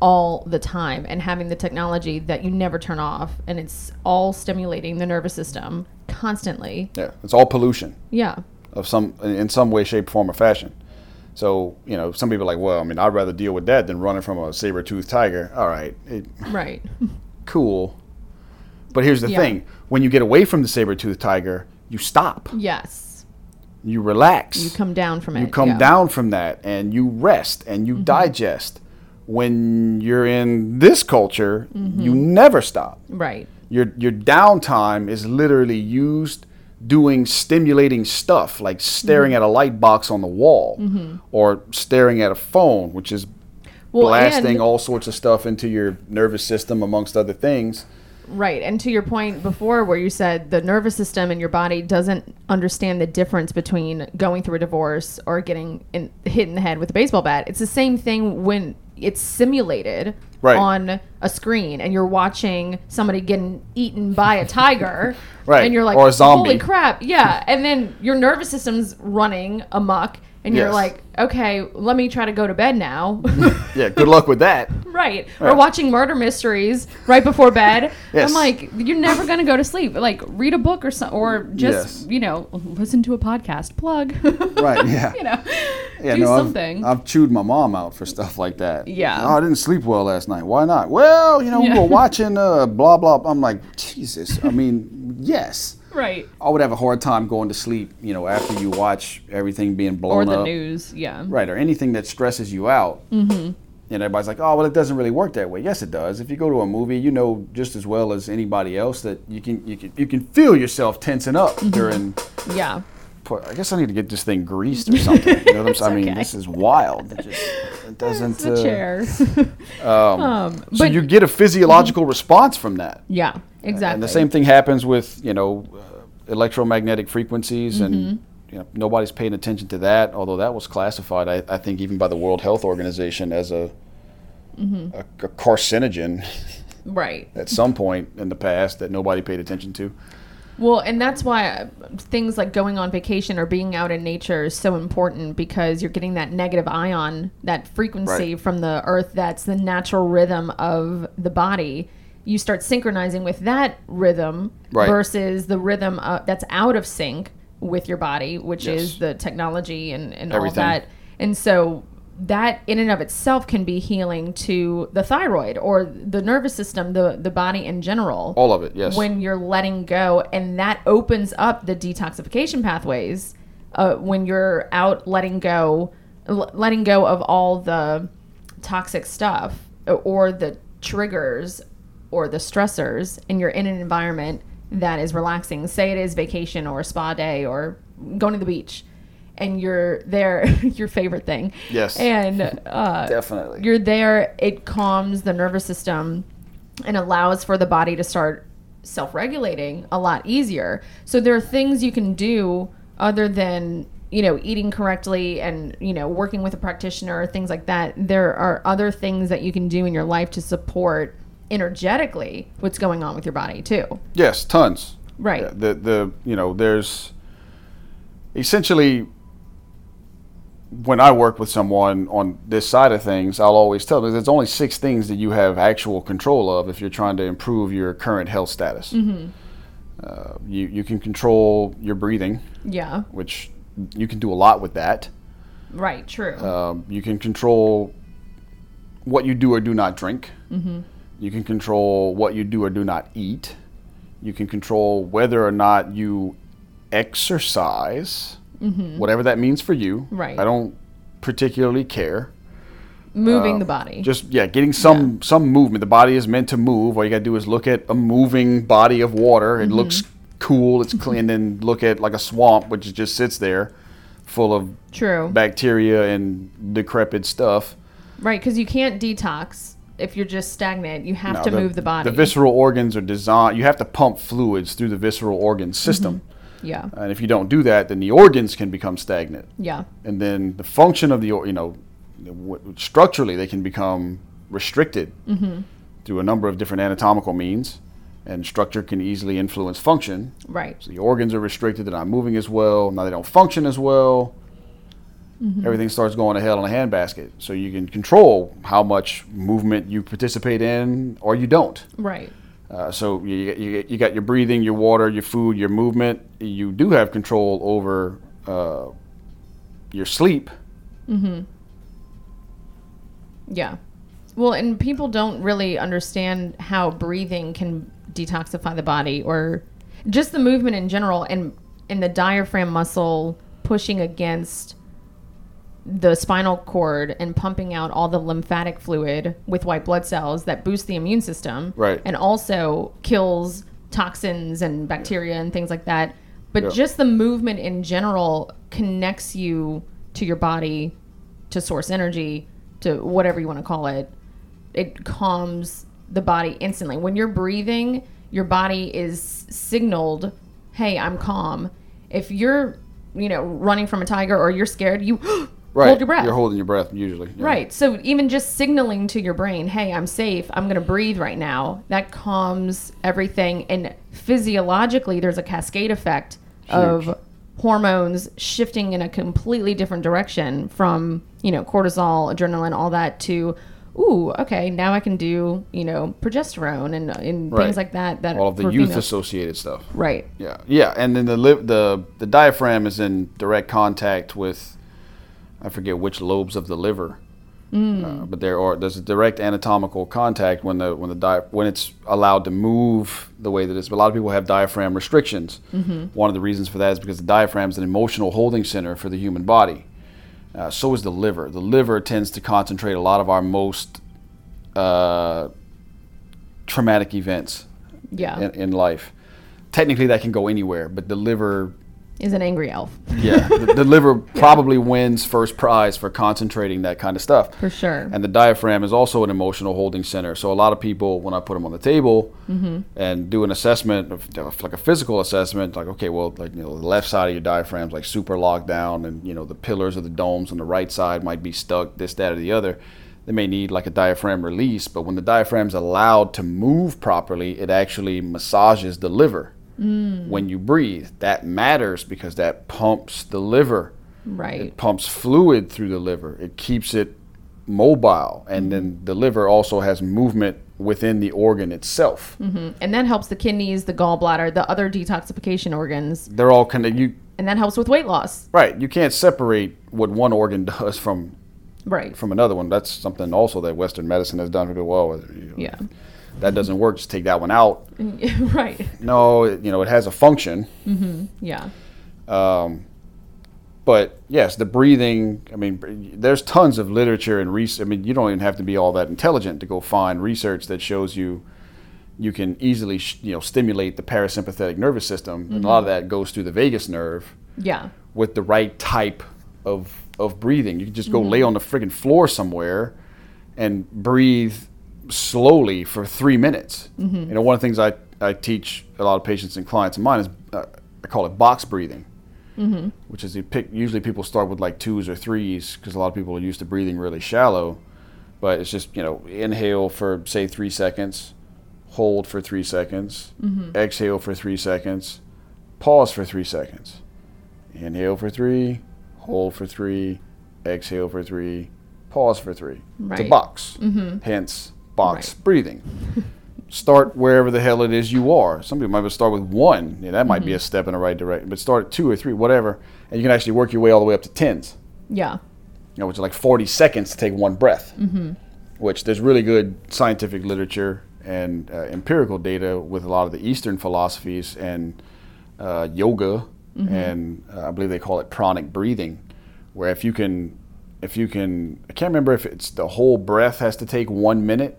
all the time and having the technology that you never turn off, and it's all stimulating the nervous system constantly. Yeah, it's all pollution. Yeah, of some in some way, shape, form, or fashion. So you know, some people are like, well, I mean, I'd rather deal with that than running from a saber-toothed tiger. All right, it, right, cool. But here's the yeah. thing: when you get away from the saber-toothed tiger, you stop. Yes. You relax. You come down from it. You come yeah. down from that, and you rest, and you mm-hmm. digest. When you're in this culture, mm-hmm. you never stop. Right. Your your downtime is literally used doing stimulating stuff, like staring mm-hmm. at a light box on the wall mm-hmm. or staring at a phone, which is well, blasting all sorts of stuff into your nervous system, amongst other things. Right. And to your point before where you said the nervous system in your body doesn't understand the difference between going through a divorce or getting in, hit in the head with a baseball bat. It's the same thing when it's simulated right. on a screen and you're watching somebody getting eaten by a tiger. Right. And you're like, or a zombie. Holy crap. Yeah. And then your nervous system's running amok and yes. you're like, okay, let me try to go to bed now. Yeah. Good luck with that. Right. Or right. watching murder mysteries right before bed. Yes. I'm like, you're never going to go to sleep. Like read a book or something, or just, yes. you know, listen to a podcast plug. Right. Yeah. You know, yeah, do no, something. I've, I've chewed my mom out for stuff like that. Yeah. Oh, I didn't sleep well last night. Why not? Well, you know, yeah. we were watching uh, blah, blah. I'm like, Jesus. I mean, yes. Right. I would have a hard time going to sleep, you know, after you watch everything being blown up. Or the up. news. Yeah. Right. Or anything that stresses you out. Mm-hmm. And everybody's like, oh, well, it doesn't really work that way. Yes, it does. If you go to a movie, you know just as well as anybody else that you can you can, you can feel yourself tensing up mm-hmm. during... Yeah. I guess I need to get this thing greased or something. You know what I'm saying? I mean, okay. This is wild. It just it doesn't... It's the uh, chairs. um, um, so you get a physiological mm-hmm. response from that. Yeah, exactly. And the same thing happens with, you know, uh, electromagnetic frequencies mm-hmm. and... You know, nobody's paying attention to that, although that was classified, I, I think, even by the World Health Organization as a, mm-hmm. a, a carcinogen right. at some point in the past that nobody paid attention to. Well, and that's why things like going on vacation or being out in nature is so important, because you're getting that negative ion, that frequency right. from the earth that's the natural rhythm of the body. You start synchronizing with that rhythm right. versus the rhythm uh, that's out of sync with your body, which yes. is the technology and, and all that. And so that in and of itself can be healing to the thyroid or the nervous system, the, the body in general. All of it, yes. When you're letting go, and that opens up the detoxification pathways uh, when you're out letting go, l- letting go of all the toxic stuff or the triggers or the stressors, and you're in an environment that is relaxing, say it is vacation or a spa day or going to the beach, and you're there, your favorite thing. Yes. And uh, definitely. You're there, it calms the nervous system and allows for the body to start self-regulating a lot easier. So there are things you can do other than, you know, eating correctly and, you know, working with a practitioner, things like that. There are other things that you can do in your life to support energetically what's going on with your body too. Yes, tons. Right. The, the, you know, there's essentially, when I work with someone on this side of things, I'll always tell them there's only six things that you have actual control of if you're trying to improve your current health status. Mm-hmm. Uh, you you can control your breathing. Yeah. Which you can do a lot with that. Right. True. Um, you can control what you do or do not drink. Mm-hmm. You can control what you do or do not eat. You can control whether or not you exercise. Mm-hmm. Whatever that means for you. Right. I don't particularly care. Moving um, the body. Just, yeah, getting some, yeah. some movement. The body is meant to move. All you got to do is look at a moving body of water. It mm-hmm. looks cool. It's clean. And then look at like a swamp, which just sits there full of True. bacteria and decrepit stuff. Right, because you can't detox if you're just stagnant. You have no, to the, move the body. The visceral organs are designed. You have to pump fluids through the visceral organ system. Mm-hmm. Yeah. And if you don't do that, then the organs can become stagnant. Yeah. And then the function of the, you know, structurally they can become restricted mm-hmm. through a number of different anatomical means, and structure can easily influence function. Right. So the organs are restricted, they're not moving as well, now they don't function as well. Mm-hmm. Everything starts going to hell in a handbasket. So you can control how much movement you participate in or you don't. Right. Uh, so you, you you got your breathing, your water, your food, your movement. You do have control over uh, your sleep. Mm-hmm. Yeah. Well, and people don't really understand how breathing can detoxify the body, or just the movement in general, and, and the diaphragm muscle pushing against the spinal cord and pumping out all the lymphatic fluid with white blood cells that boost the immune system. Right. And also kills toxins and bacteria yeah. and things like that. But yeah. just the movement in general connects you to your body, to source energy, to whatever you want to call it. It calms the body instantly. When you're breathing, your body is signaled, hey, I'm calm. If you're, you know, running from a tiger or you're scared, you... Right. Hold your breath. You're holding your breath usually. Yeah. Right. So even just signaling to your brain, hey, I'm safe. I'm going to breathe right now. That calms everything. And physiologically, there's a cascade effect Huge. of hormones shifting in a completely different direction from, you know, cortisol, adrenaline, all that to, ooh, okay, now I can do, you know, progesterone and, and right. things like that. that all of the youth-associated stuff. Right. Yeah. Yeah. And then the li- the the diaphragm is in direct contact with... I forget which lobes of the liver, mm. uh, but there are there's a direct anatomical contact when the when the di- when it's allowed to move the way that it's. But a lot of people have diaphragm restrictions. Mm-hmm. One of the reasons for that is because the diaphragm is an emotional holding center for the human body. Uh, so is the liver. The liver tends to concentrate a lot of our most uh, traumatic events. Yeah. In, in life, technically that can go anywhere, but the liver. Is an angry elf. Yeah, the, the liver probably yeah. wins first prize for concentrating that kind of stuff. For sure. And the diaphragm is also an emotional holding center. So a lot of people, when I put them on the table mm-hmm. and do an assessment, of, like a physical assessment, like, okay, well, like, you know, the left side of your diaphragm is like super locked down, and, you know, the pillars of the domes on the right side might be stuck, this, that, or the other. They may need like a diaphragm release, but when the diaphragm's allowed to move properly, it actually massages the liver. Mm. When you breathe, that matters because that pumps the liver. Right. It pumps fluid through the liver. It keeps it mobile. And mm-hmm. then the liver also has movement within the organ itself. Mm-hmm. And that helps the kidneys, the gallbladder, the other detoxification organs. They're all kind of... you. And that helps with weight loss. Right. You can't separate what one organ does from right. from another one. That's something also that Western medicine has done really well. You know. Yeah. That doesn't work. Just take that one out. Right. No, it, you know, it has a function. Mm-hmm. Yeah. Um, but yes, the breathing. I mean, there's tons of literature and research. I mean, you don't even have to be all that intelligent to go find research that shows you you can easily sh- you know stimulate the parasympathetic nervous system, mm-hmm. and a lot of that goes through the vagus nerve. Yeah. With the right type of of breathing, you can just go mm-hmm. lay on the friggin' floor somewhere and breathe slowly for three minutes. Mm-hmm. You know, one of the things I I teach a lot of patients and clients of mine is uh, I call it box breathing. Mm-hmm. Which is you pick, usually people start with like twos or threes because a lot of people are used to breathing really shallow, but it's just, you know, inhale for say three seconds, hold for three seconds, mm-hmm. exhale for three seconds, pause for three seconds, inhale for three, hold for three, exhale for three, pause for three. Right. It's a box, mm-hmm. hence box right. breathing. Start wherever the hell it is you are. Some people might start with one. Yeah, that might mm-hmm. be a step in the right direction. But start at two or three, whatever, and you can actually work your way all the way up to tens. Yeah. You know, which is like forty seconds to take one breath, mm-hmm. which there's really good scientific literature and uh, empirical data with a lot of the Eastern philosophies and uh, yoga, mm-hmm. and uh, I believe they call it pranic breathing, where if you can, if you can, I can't remember if it's the whole breath has to take one minute,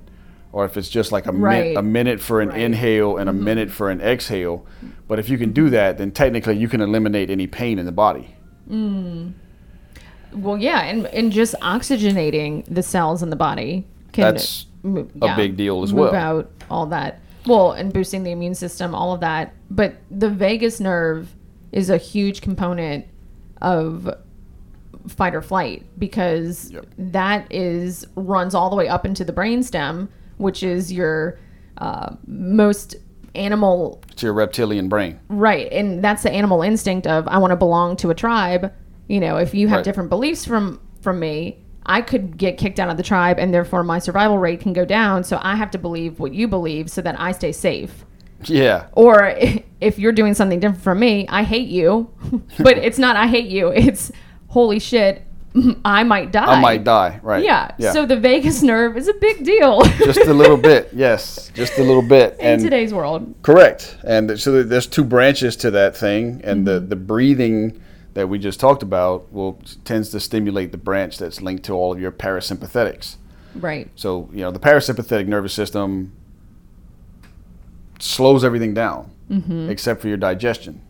or if it's just like a, right. min, a minute for an right. inhale and mm-hmm. a minute for an exhale. But if you can do that, then technically you can eliminate any pain in the body. Mm. Well, yeah, and, and just oxygenating the cells in the body can That's move, yeah, a big deal as move well. Move out all that. Well, and boosting the immune system, all of that. But the vagus nerve is a huge component of fight or flight because yep. that is runs all the way up into the brainstem, which is your uh, most animal... It's your reptilian brain. Right. And that's the animal instinct of, I want to belong to a tribe. You know, if you have right. different beliefs from, from me, I could get kicked out of the tribe and therefore my survival rate can go down. So I have to believe what you believe so that I stay safe. Yeah. Or if you're doing something different from me, I hate you. But it's not I hate you. It's, holy shit, I might die. I might die, right. Yeah. yeah. So the vagus nerve is a big deal. Just a little bit, yes. Just a little bit. In and today's world. Correct. And so there's two branches to that thing. And mm-hmm. the, the breathing that we just talked about will tends to stimulate the branch that's linked to all of your parasympathetics. Right. So, you know, the parasympathetic nervous system slows everything down, mm-hmm. except for your digestion.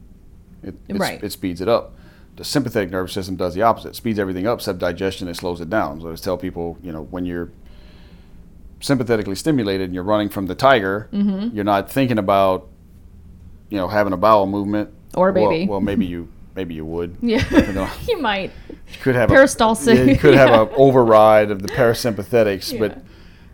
It, it's, right. It speeds it up. The sympathetic nervous system does the opposite. It speeds everything up except digestion. It slows it down. So I just tell people, you know, when you're sympathetically stimulated and you're running from the tiger, mm-hmm. you're not thinking about, you know, having a bowel movement. Or a baby. Well, well, maybe you maybe you would. Yeah, you know, you might. You could have peristalsis. A, you could have an override of the parasympathetics, yeah.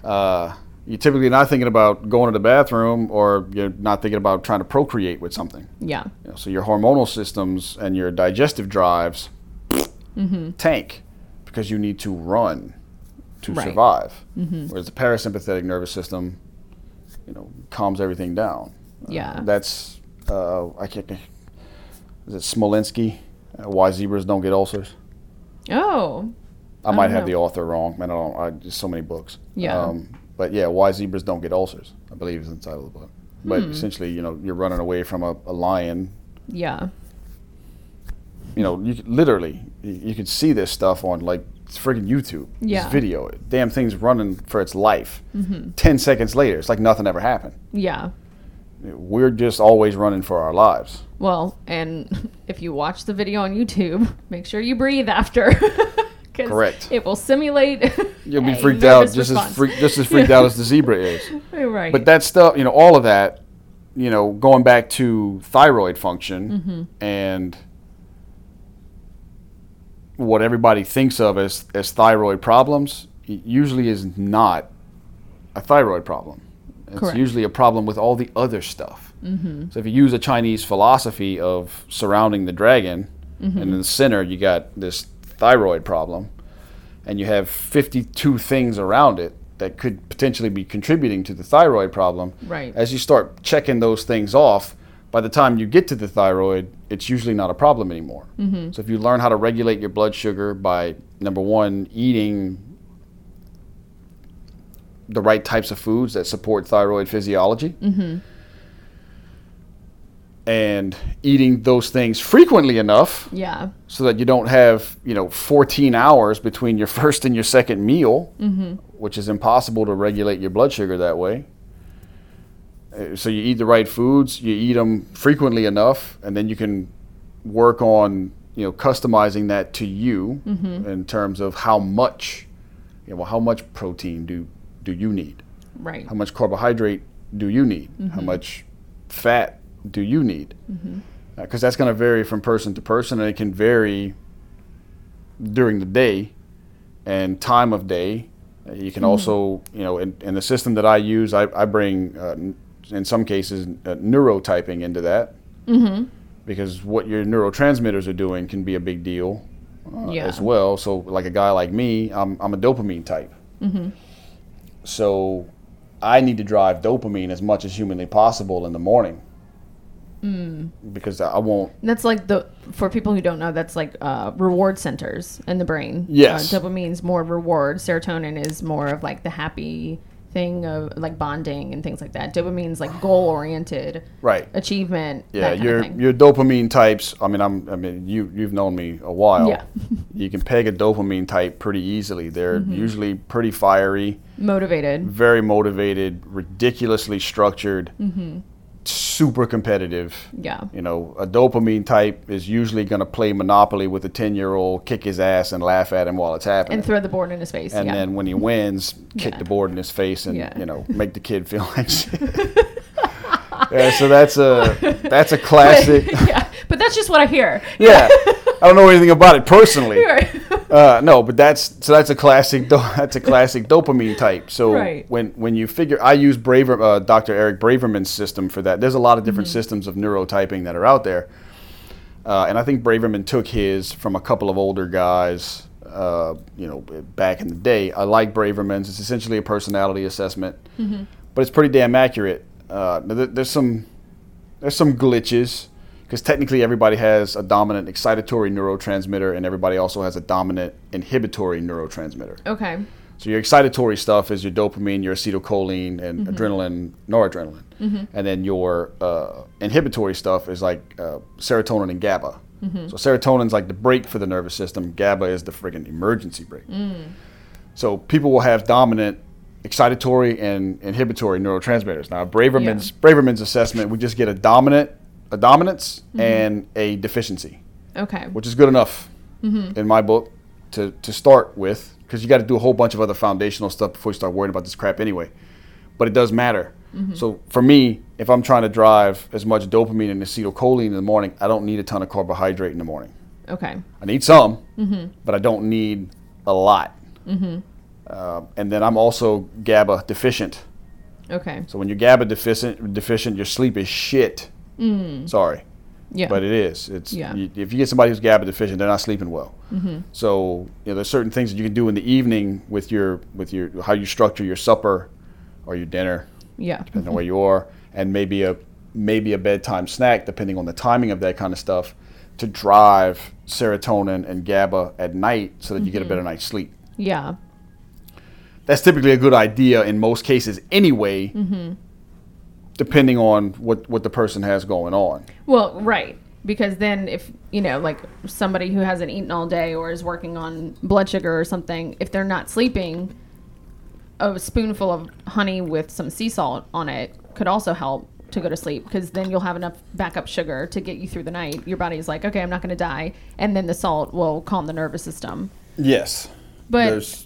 but uh, you're typically not thinking about going to the bathroom, or you're not thinking about trying to procreate with something. Yeah. You know, so your hormonal systems and your digestive drives mm-hmm. tank because you need to run to right. survive. Mm-hmm. Whereas the parasympathetic nervous system, you know, calms everything down. Yeah. Uh, that's uh, I can't. Is it Smolensky? Uh, why zebras don't get ulcers? Oh. I, I might have know. the author wrong. Man, I don't. I just so many books. Yeah. Um, But yeah, why zebras don't get ulcers, I believe is the title of the book. But hmm. essentially, you know, you're running away from a, a lion. Yeah. You know, you could, literally, you, you can see this stuff on like friggin' YouTube. Yeah. This video, damn thing's running for its life. Mm-hmm. Ten seconds later, it's like nothing ever happened. Yeah. We're just always running for our lives. Well, and if you watch the video on YouTube, make sure you breathe after. Correct. It will simulate. You'll be freaked out just as, freak, just as freaked out as the zebra is. Right. But that stuff, you know, all of that, you know, going back to thyroid function mm-hmm. and what everybody thinks of as, as thyroid problems, it usually is not a thyroid problem. It's Correct. usually a problem with all the other stuff. Mm-hmm. So if you use a Chinese philosophy of surrounding the dragon, mm-hmm. and in the center you got this thyroid problem, and you have fifty-two things around it that could potentially be contributing to the thyroid problem. Right. As you start checking those things off, by the time you get to the thyroid, it's usually not a problem anymore. Mm-hmm. So if you learn how to regulate your blood sugar by, number one, eating the right types of foods that support thyroid physiology, mm-hmm. and eating those things frequently enough, yeah, so that you don't have, you know, fourteen hours between your first and your second meal, mm-hmm. which is impossible to regulate your blood sugar that way. So you eat the right foods, you eat them frequently enough, and then you can work on, you know, customizing that to you mm-hmm. in terms of how much, you know, well, how much protein do, do you need? Right. How much carbohydrate do you need? Mm-hmm. How much fat do you need? Mm-hmm. Uh, 'cause that's going to vary from person to person, and it can vary during the day and time of day. Uh, you can mm-hmm. also, you know, in, in the system that I use, I, I bring, uh, in some cases, uh, neurotyping into that. Mm-hmm. Because what your neurotransmitters are doing can be a big deal uh, yeah. as well. So like a guy like me, I'm I'm a dopamine type. Mm-hmm. So I need to drive dopamine as much as humanly possible in the morning. Mm. Because I won't. That's like the, for people who don't know, that's like uh, reward centers in the brain. Yes. Uh, dopamine's more reward. Serotonin is more of like the happy thing of like bonding and things like that. Dopamine's like goal oriented, right? Achievement. Yeah, your your dopamine types. I mean, I'm. I mean, you you've known me a while. Yeah. You can peg a dopamine type pretty easily. They're mm-hmm. usually pretty fiery, motivated, very motivated, ridiculously structured, mm-hmm. super competitive. Yeah. You know, a dopamine type is usually going to play Monopoly with a ten-year-old, kick his ass, and laugh at him while it's happening, and throw the board in his face. And yeah. then when he wins, kick yeah. the board in his face, and yeah. you know, make the kid feel like shit. Yeah. So that's a that's a classic. But, yeah, but that's just what I hear. Yeah, I don't know anything about it personally. Right. Uh, no, but that's so that's a classic. That's a classic dopamine type. So right. when when you figure, I use Braver, uh, Doctor Eric Braverman's system for that. There's a lot of different mm-hmm. systems of neurotyping that are out there. Uh, and I think Braverman took his from a couple of older guys, uh, you know, back in the day. I like Braverman's. It's essentially a personality assessment, mm-hmm. but it's pretty damn accurate. Uh, there, there's some there's some glitches, because technically everybody has a dominant excitatory neurotransmitter, and everybody also has a dominant inhibitory neurotransmitter. Okay. So your excitatory stuff is your dopamine, your acetylcholine, and mm-hmm. adrenaline, noradrenaline. Mm-hmm. And then your uh, inhibitory stuff is like uh, serotonin and GABA. Mm-hmm. So serotonin's like the brake for the nervous system. GABA is the friggin' emergency brake. Mm. So people will have dominant excitatory and inhibitory neurotransmitters. Now, Braverman's yeah. Braverman's assessment, we just get a dominant, a dominance, mm-hmm. and a deficiency. Okay. Which is good enough mm-hmm. in my book to to start with. Because you got to do a whole bunch of other foundational stuff before you start worrying about this crap anyway. But it does matter. Mm-hmm. So for me, if I'm trying to drive as much dopamine and acetylcholine in the morning, I don't need a ton of carbohydrate in the morning. Okay. I need some, mm-hmm. but I don't need a lot. Mm-hmm. Uh, and then I'm also GABA deficient. Okay. So when you're GABA deficient, deficient, your sleep is shit. Mm. Sorry. Yeah. But it is. It's yeah. you, if you get somebody who's GABA deficient, they're not sleeping well. Mm-hmm. So you know, there's certain things that you can do in the evening with your with your how you structure your supper or your dinner, yeah, depending mm-hmm. on where you are, and maybe a maybe a bedtime snack, depending on the timing of that kind of stuff, to drive serotonin and GABA at night so that mm-hmm. you get a better night's sleep. Yeah. That's typically a good idea in most cases anyway, mm-hmm. depending on what, what the person has going on. Well, right. Because then if, you know, like somebody who hasn't eaten all day or is working on blood sugar or something, if they're not sleeping, a spoonful of honey with some sea salt on it could also help to go to sleep, because then you'll have enough backup sugar to get you through the night. Your body's like, okay, I'm not going to die. And then the salt will calm the nervous system. Yes. But... There's-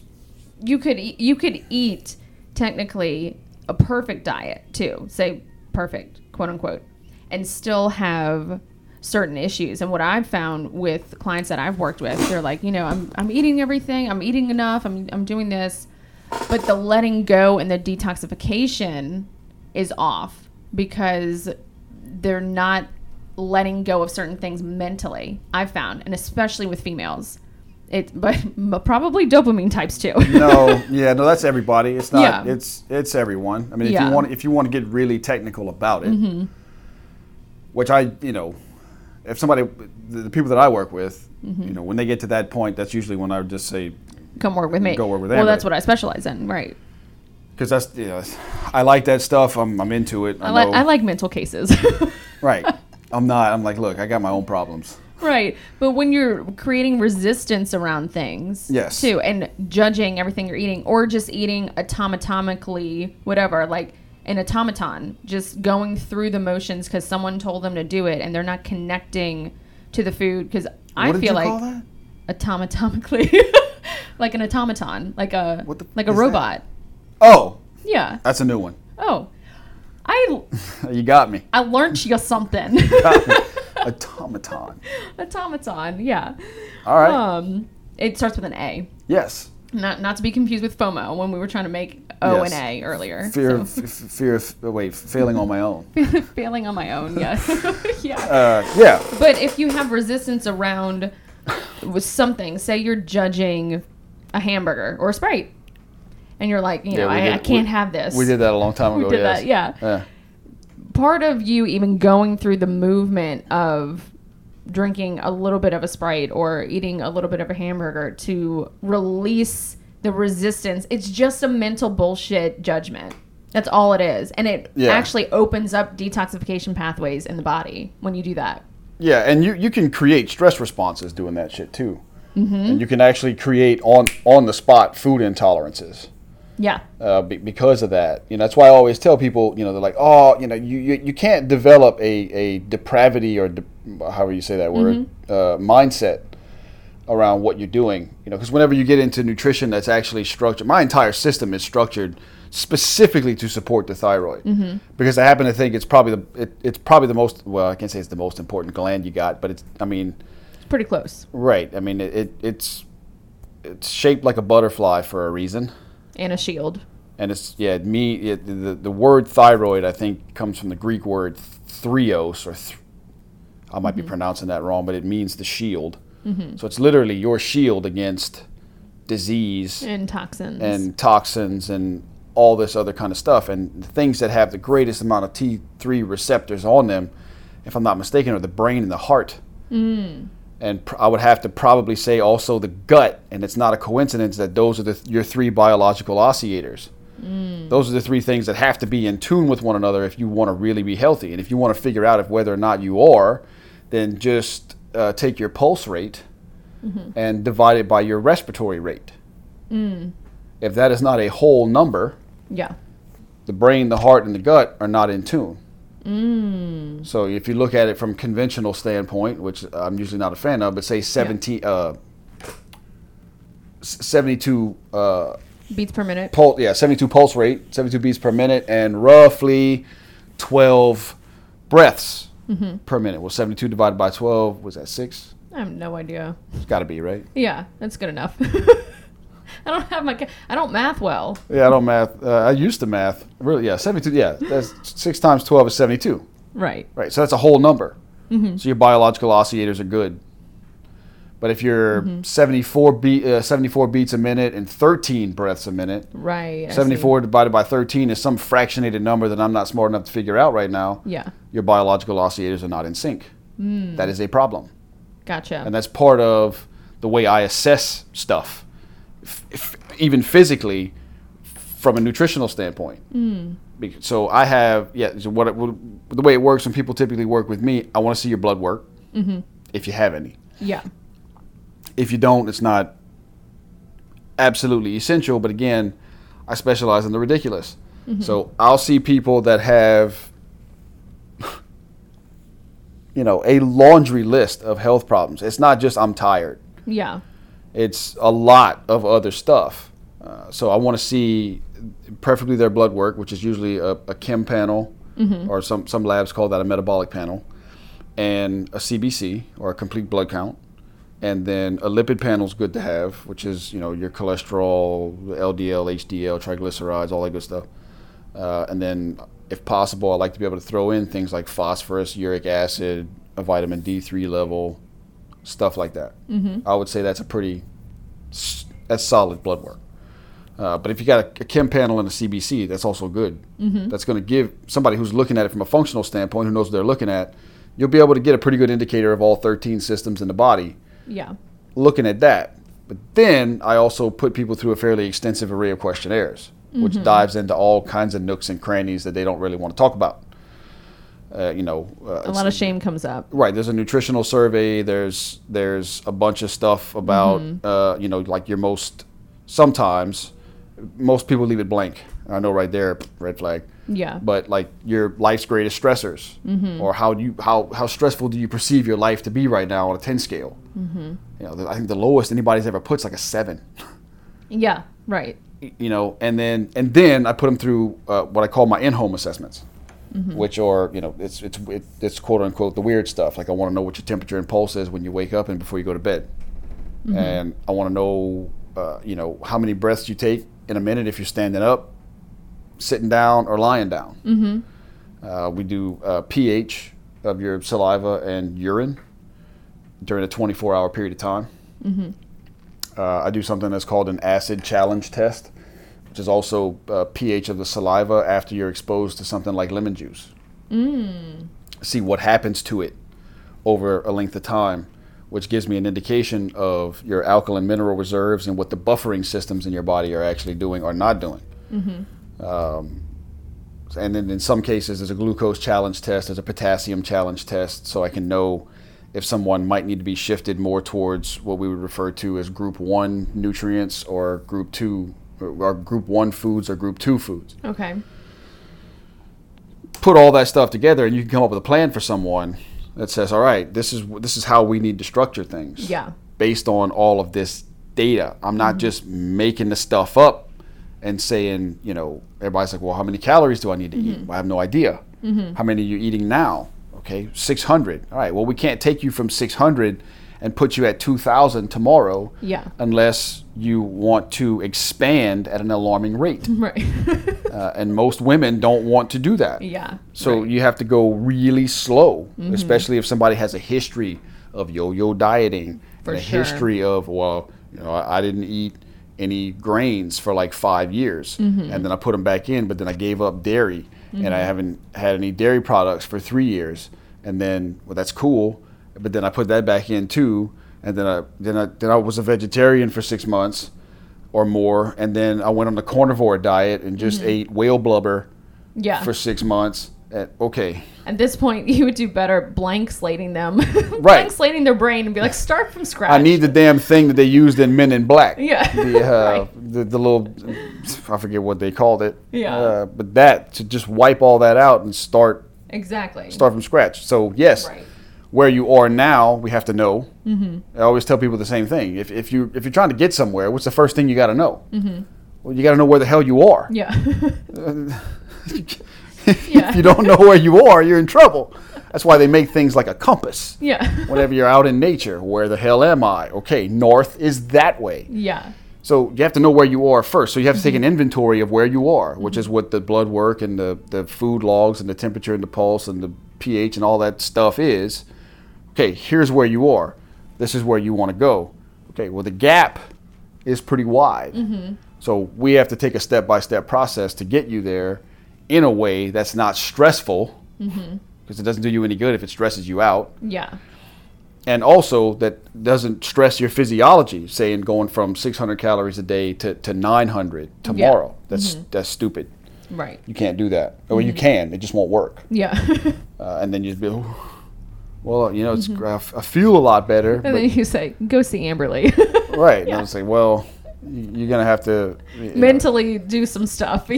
You could eat, you could eat technically a perfect diet too, say perfect, quote unquote, and still have certain issues. And what I've found with clients that I've worked with, they're like, you know, I'm I'm eating everything, I'm eating enough, I'm I'm doing this, but the letting go and the detoxification is off because they're not letting go of certain things mentally, I've found, and especially with females. It, but, but probably dopamine types too. no, yeah, no, that's everybody. It's not. Yeah. It's it's everyone. I mean, if yeah. you want, if you want to get really technical about it, mm-hmm. which I, you know, if somebody, the, the people that I work with, mm-hmm. you know, when they get to that point, that's usually when I would just say, "Come work with me." Go work with them. Well, that's what I specialize in, right? Because that's, you know, I like that stuff. I'm I'm into it. I, I like know. I like mental cases. Right. I'm not. I'm like, look, I got my own problems. Right, but when you're creating resistance around things, yes, too, and judging everything you're eating, or just eating automatically, whatever, like an automaton, just going through the motions because someone told them to do it, and they're not connecting to the food. Because I what did feel you like call that? Automatomically, like an automaton, like a what the like a robot. That? Oh, yeah, that's a new one. Oh, I you got me. I learned you something. You got me. Automaton. Automaton, yeah. All right. Um, it starts with an A. Yes. Not not to be confused with FOMO when we were trying to make O yes. and A earlier. Fear, so. f- fear of, wait, failing on my own. Failing on my own, yes. yeah. Uh, yeah. But if you have resistance around with something, say you're judging a hamburger or a Sprite, and you're like, you yeah, know, I, did, I can't we, have this. We did that a long time ago, we did yes. that, yeah. yeah. Part of you even going through the movement of drinking a little bit of a Sprite or eating a little bit of a hamburger to release the resistance. It's just a mental bullshit judgment. That's all it is. And it yeah. actually opens up detoxification pathways in the body when you do that. Yeah, and you, you can create stress responses doing that shit too. Mm-hmm. And you can actually create on, on the spot food intolerances. Yeah. Uh, be, because of that. You know, that's why I always tell people, you know, they're like, oh, you know, you, you, you can't develop a, a depravity or de- however you say that word, mm-hmm. uh, mindset around what you're doing. You know, because whenever you get into nutrition that's actually structured, my entire system is structured specifically to support the thyroid. Mm-hmm. Because I happen to think it's probably the it, it's probably the most, well, I can't say it's the most important gland you got, but it's, I mean. It's pretty close. Right. I mean, it, it it's it's shaped like a butterfly for a reason. And a shield. And it's, yeah, me, it, the the word thyroid, I think, comes from the Greek word thrios, or th- I might mm-hmm. be pronouncing that wrong, but it means the shield. Mm-hmm. So it's literally your shield against disease. And toxins. And toxins and all this other kind of stuff. And things that have the greatest amount of T three receptors on them, if I'm not mistaken, are the brain and the heart. Mm. And pr- I would have to probably say also the gut, and it's not a coincidence that those are the th- your three biological oscillators. Mm. Those are the three things that have to be in tune with one another if you want to really be healthy. And if you want to figure out if whether or not you are, then just uh, take your pulse rate mm-hmm. and divide it by your respiratory rate. Mm. If that is not a whole number, yeah, the brain, the heart, and the gut are not in tune. Mm. So if you look at it from conventional standpoint, which I'm usually not a fan of, but say seventy, yeah. uh, seventy-two uh, beats per minute. Pul- yeah, seventy-two pulse rate, seventy-two beats per minute, and roughly twelve breaths mm-hmm. per minute. Well, seventy-two divided by twelve, was that six? I have no idea. It's got to be, right? Yeah, that's good enough. I don't have my. Ca- I don't math well. Yeah, I don't math. Uh, I used to math. Really, yeah, seventy-two. Yeah, that's six times twelve is seventy-two. Right. Right. So that's a whole number. Mm-hmm. So your biological oscillators are good. But if you're mm-hmm. seventy-four beat, uh, seventy-four beats a minute and thirteen breaths a minute. Right. seventy-four divided by thirteen is some fractionated number that I'm not smart enough to figure out right now. Yeah. Your biological oscillators are not in sync. Mm. That is a problem. Gotcha. And that's part of the way I assess stuff. If even physically, from a nutritional standpoint. Mm. So I have, yeah, so what, what the way it works when people typically work with me, I want to see your blood work, mm-hmm. if you have any. Yeah. If you don't, it's not absolutely essential, but again, I specialize in the ridiculous. Mm-hmm. So I'll see people that have, you know, a laundry list of health problems. It's not just I'm tired. Yeah. It's a lot of other stuff. Uh, so I want to see preferably their blood work, which is usually a, a chem panel, mm-hmm. or some, some labs call that a metabolic panel, and a C B C, or a complete blood count. And then a lipid panel is good to have, which is, you know, your cholesterol, L D L, H D L, triglycerides, all that good stuff. Uh, and then, if possible, I like to be able to throw in things like phosphorus, uric acid, a vitamin D three level, stuff like that. Mm-hmm. I would say that's a pretty, that's solid blood work. Uh, but if you got a, a chem panel and a C B C, that's also good. Mm-hmm. That's going to give somebody who's looking at it from a functional standpoint, who knows what they're looking at, you'll be able to get a pretty good indicator of all thirteen systems in the body. Yeah. Looking at that. But then I also put people through a fairly extensive array of questionnaires, mm-hmm. which dives into all kinds of nooks and crannies that they don't really want to talk about. Uh, you know, uh, a lot of shame comes up. Right. There's a nutritional survey. There's there's a bunch of stuff about, mm-hmm. uh, you know, like your most, sometimes most people leave it blank. I know right there, red flag. Yeah. But like your life's greatest stressors, mm-hmm. or how do you how how stressful do you perceive your life to be right now on a ten scale? Mm-hmm. You know, I think the lowest anybody's ever put's like a seven. Yeah. Right. You know, and then and then I put them through uh, what I call my in-home assessments, mm-hmm. which are you know it's it's it's quote unquote the weird stuff. Like I want to know what your temperature and pulse is when you wake up and before you go to bed, mm-hmm. and I want to know uh, you know how many breaths you take in a minute if you're standing up, sitting down, or lying down. Mm-hmm. Uh, we do uh, pH of your saliva and urine during a twenty-four hour period of time. Mm-hmm. Uh, I do something that's called an acid challenge test, which is also uh, pH of the saliva after you're exposed to something like lemon juice. Mm. See what happens to it over a length of time, which gives me an indication of your alkaline mineral reserves and what the buffering systems in your body are actually doing or not doing. Mm-hmm. Um, and then in some cases, there's a glucose challenge test, there's a potassium challenge test, so I can know if someone might need to be shifted more towards what we would refer to as group one nutrients or group two, or group one foods or group two foods. Okay. Put all that stuff together and you can come up with a plan for someone that says, all right, this is this is how we need to structure things. Yeah. Based on all of this data. I'm not mm-hmm. just making the stuff up and saying, you know, everybody's like, well, how many calories do I need to mm-hmm. eat? I have no idea. Mm-hmm. How many are you eating now? Okay, six hundred. All right, well, we can't take you from six hundred and put you at two thousand tomorrow yeah. unless you want to expand at an alarming rate. Right. uh, and most women don't want to do that. Yeah. So right. you have to go really slow, mm-hmm. especially if somebody has a history of yo-yo dieting, for and a sure. history of, well, you know, I, I didn't eat any grains for like five years, mm-hmm. and then I put them back in, but then I gave up dairy. Mm-hmm. And I haven't had any dairy products for three years, and then well, that's cool. But then I put that back in too, and then I then I then I was a vegetarian for six months or more, and then I went on the carnivore diet and just mm-hmm. ate whale blubber yeah. for six months. At, okay. At this point, you would do better blank slating them, blank right. slating their brain and be like, start from scratch. I need the damn thing that they used in Men in Black. Yeah. The uh, right. the, the little, I forget what they called it. Yeah. Uh, but that to just wipe all that out and start. Exactly. Start from scratch. So yes, right. where you are now, we have to know. Mm-hmm. I always tell people the same thing. If if you if you're trying to get somewhere, what's the first thing you got to know? Mm-hmm. Well, you got to know where the hell you are. Yeah. Yeah. If you don't know where you are, you're in trouble. That's why they make things like a compass. Yeah. Whenever you're out in nature, where the hell am I? Okay, north is that way. Yeah. So you have to know where you are first. So you have to mm-hmm. take an inventory of where you are, which mm-hmm. is what the blood work and the, the food logs and the temperature and the pulse and the pH and all that stuff is. Okay, here's where you are. This is where you want to go. Okay, well, the gap is pretty wide. Mm-hmm. So we have to take a step-by-step process to get you there. In a way that's not stressful, because mm-hmm. it doesn't do you any good if it stresses you out. Yeah. And also that doesn't stress your physiology, saying going from six hundred calories a day to, to nine hundred tomorrow. Yeah. That's mm-hmm. that's stupid. Right. You can't do that. Or mm-hmm. you can, it just won't work. Yeah. uh, and then you'd be like, well, you know, it's mm-hmm. I feel a lot better. And but, then you say, go see Amberly. right. Yeah. And I was like, well... you're going to have to... mentally know. Do some stuff.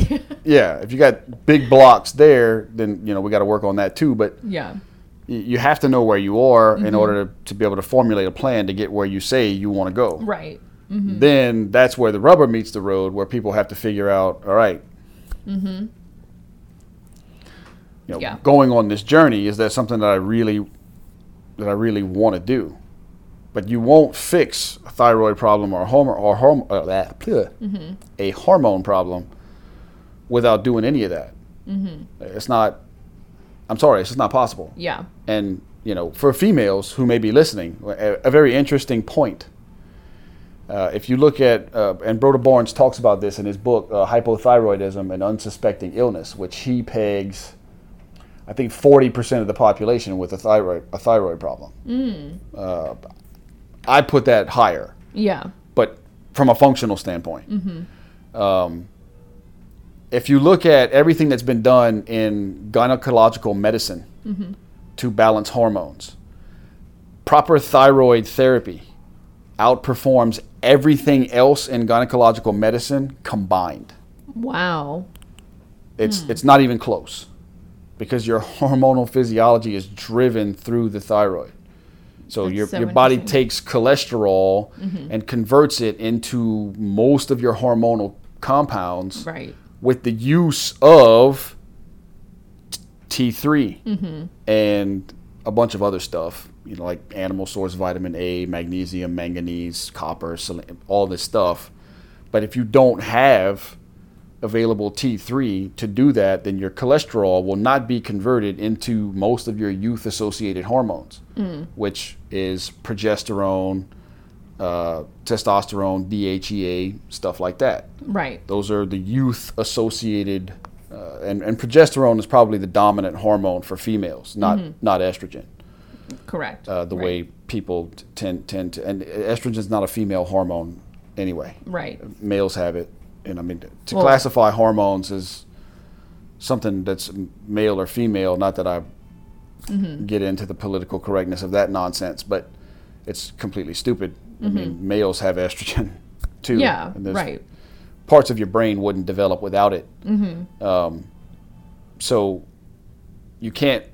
yeah. If you got big blocks there, then, you know, we got to work on that too. But yeah, you have to know where you are mm-hmm. in order to, to be able to formulate a plan to get where you say you want to go. Right. Mm-hmm. Then that's where the rubber meets the road, where people have to figure out, all right, mm-hmm. you know, yeah. going on this journey, is that something that I really, that I really want to do? But you won't fix a thyroid problem or a hormone or horm- uh, that, mm-hmm. a hormone problem without doing any of that. Mm-hmm. It's not. I'm sorry, it's just not possible. Yeah. And you know, for females who may be listening, a, a very interesting point. Uh, if you look at uh, and Broda Barnes talks about this in his book uh, Hypothyroidism and Unsuspecting Illness, which he pegs, I think, forty percent of the population with a thyroid a thyroid problem. Mm. Uh, I put that higher. Yeah. But from a functional standpoint. Mm-hmm. Um, if you look at everything that's been done in gynecological medicine mm-hmm. to balance hormones, proper thyroid therapy outperforms everything else in gynecological medicine combined. Wow. It's mm. it's not even close, because your hormonal physiology is driven through the thyroid. So That's your so your body takes cholesterol mm-hmm. and converts it into most of your hormonal compounds, right. with the use of T three mm-hmm. and a bunch of other stuff, you know, like animal source vitamin A, magnesium, manganese, copper, selenium, all this stuff. But if you don't have available T three to do that, then your cholesterol will not be converted into most of your youth associated hormones, mm. which is progesterone, uh, testosterone, D H E A, stuff like that. Right. Those are the youth associated, uh, and, and progesterone is probably the dominant hormone for females, not, mm-hmm. not estrogen. Correct. Uh, the right. way people t- tend, tend to, and estrogen is not a female hormone anyway. Right. Males have it. And I mean, to well, classify hormones as something that's male or female, not that I mm-hmm. get into the political correctness of that nonsense, but it's completely stupid. Mm-hmm. I mean, males have estrogen too. Yeah, and right. parts of your brain wouldn't develop without it. Mm-hmm. Um, so you can't,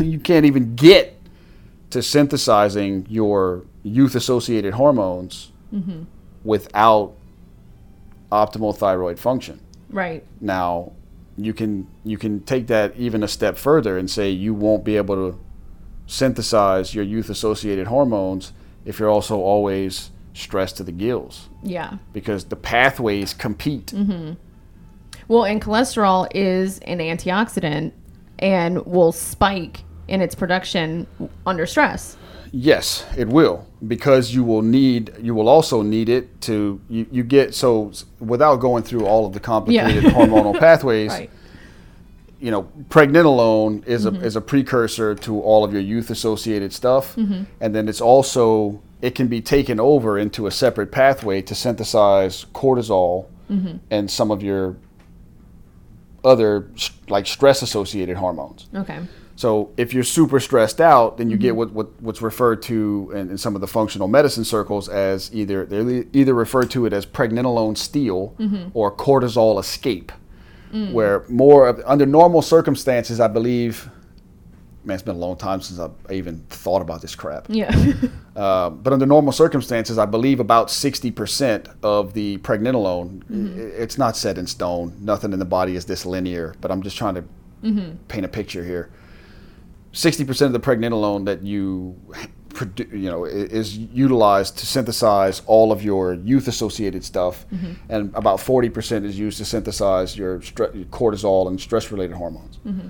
you can't even get to synthesizing your youth-associated hormones mm-hmm. without optimal thyroid function. Right. Now, you can you can take that even a step further and say you won't be able to synthesize your youth-associated hormones if you're also always stressed to the gills. Yeah. Because the pathways compete. Mm-hmm. Well, and cholesterol is an antioxidant and will spike in its production under stress. Yes, it will, because you will need, you will also need it to, you, you get, so without going through all of the complicated yeah. hormonal pathways, right. you know, pregnenolone is mm-hmm. a is a precursor to all of your youth-associated stuff, mm-hmm. and then it's also, it can be taken over into a separate pathway to synthesize cortisol mm-hmm. and some of your other, like, stress-associated hormones. Okay. So if you're super stressed out, then you mm-hmm. get what, what what's referred to in, in some of the functional medicine circles as either, they either refer to it as pregnenolone steal mm-hmm. or cortisol escape, mm. where more of, under normal circumstances, I believe, man, it's been a long time since I've, I even thought about this crap. Yeah. uh, but under normal circumstances, I believe about sixty percent of the pregnenolone, mm-hmm. it's not set in stone. Nothing in the body is this linear, but I'm just trying to mm-hmm. paint a picture here. sixty percent of the pregnenolone that you produ- you know, is utilized to synthesize all of your youth-associated stuff, mm-hmm. and about forty percent is used to synthesize your stre- cortisol and stress-related hormones. Mm-hmm.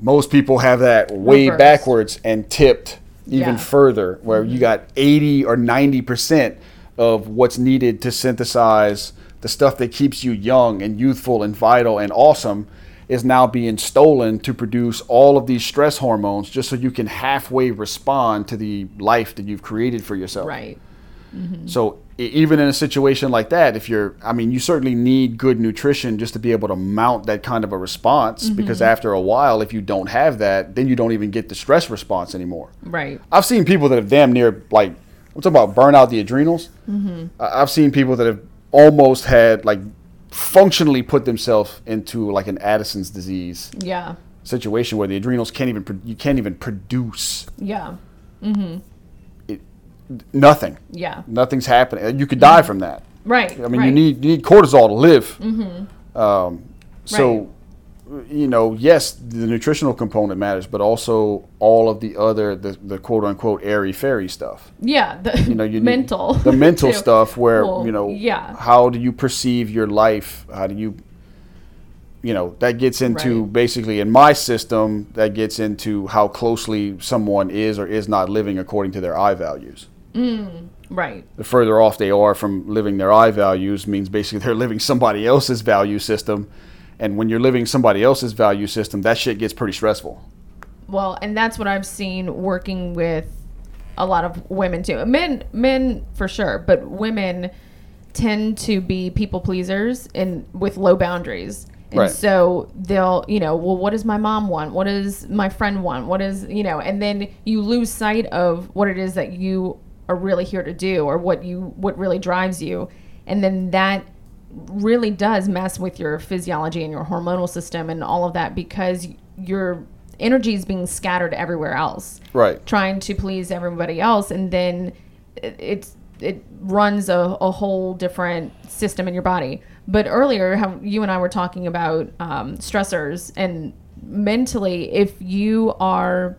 Most people have that way Reverse. backwards and tipped even yeah. further, where mm-hmm. you got eighty or ninety percent of what's needed to synthesize the stuff that keeps you young and youthful and vital and awesome is now being stolen to produce all of these stress hormones just so you can halfway respond to the life that you've created for yourself. Right. Mm-hmm. So even in a situation like that, if you're, I mean, you certainly need good nutrition just to be able to mount that kind of a response, mm-hmm. because after a while, if you don't have that, then you don't even get the stress response anymore. Right. I've seen people that have damn near, like, I'm talking about burn out the adrenals. Mm-hmm. I've seen people that have almost had, like, functionally put themselves into like an Addison's disease yeah. situation where the adrenals can't even pro- you can't even produce yeah mm-hmm. it, nothing yeah nothing's happening. You could die mm-hmm. from that, right? I mean, right. you need you need cortisol to live. Mm-hmm. Um, so right. you know, yes, the nutritional component matters, but also all of the other the, the quote unquote airy fairy stuff. Yeah, the you know, you mental, the mental stuff where well, you know, yeah. how do you perceive your life? How do you, you know, that gets into right. basically in my system that gets into how closely someone is or is not living according to their I values. Mm, right. The further off they are from living their I values means basically they're living somebody else's value system. And when you're living somebody else's value system, that shit gets pretty stressful. Well, and that's what I've seen working with a lot of women too. Men, men for sure, but women tend to be people pleasers and with low boundaries. And right. so they'll, you know, well, what does my mom want? What does my friend want? What is, you know, and then you lose sight of what it is that you are really here to do or what you, what really drives you. And then that really does mess with your physiology and your hormonal system and all of that, because your energy is being scattered everywhere else, right? Trying to please everybody else, and then it, it's it runs a, a whole different system in your body. But earlier, how you and I were talking about um, stressors, and mentally, if you are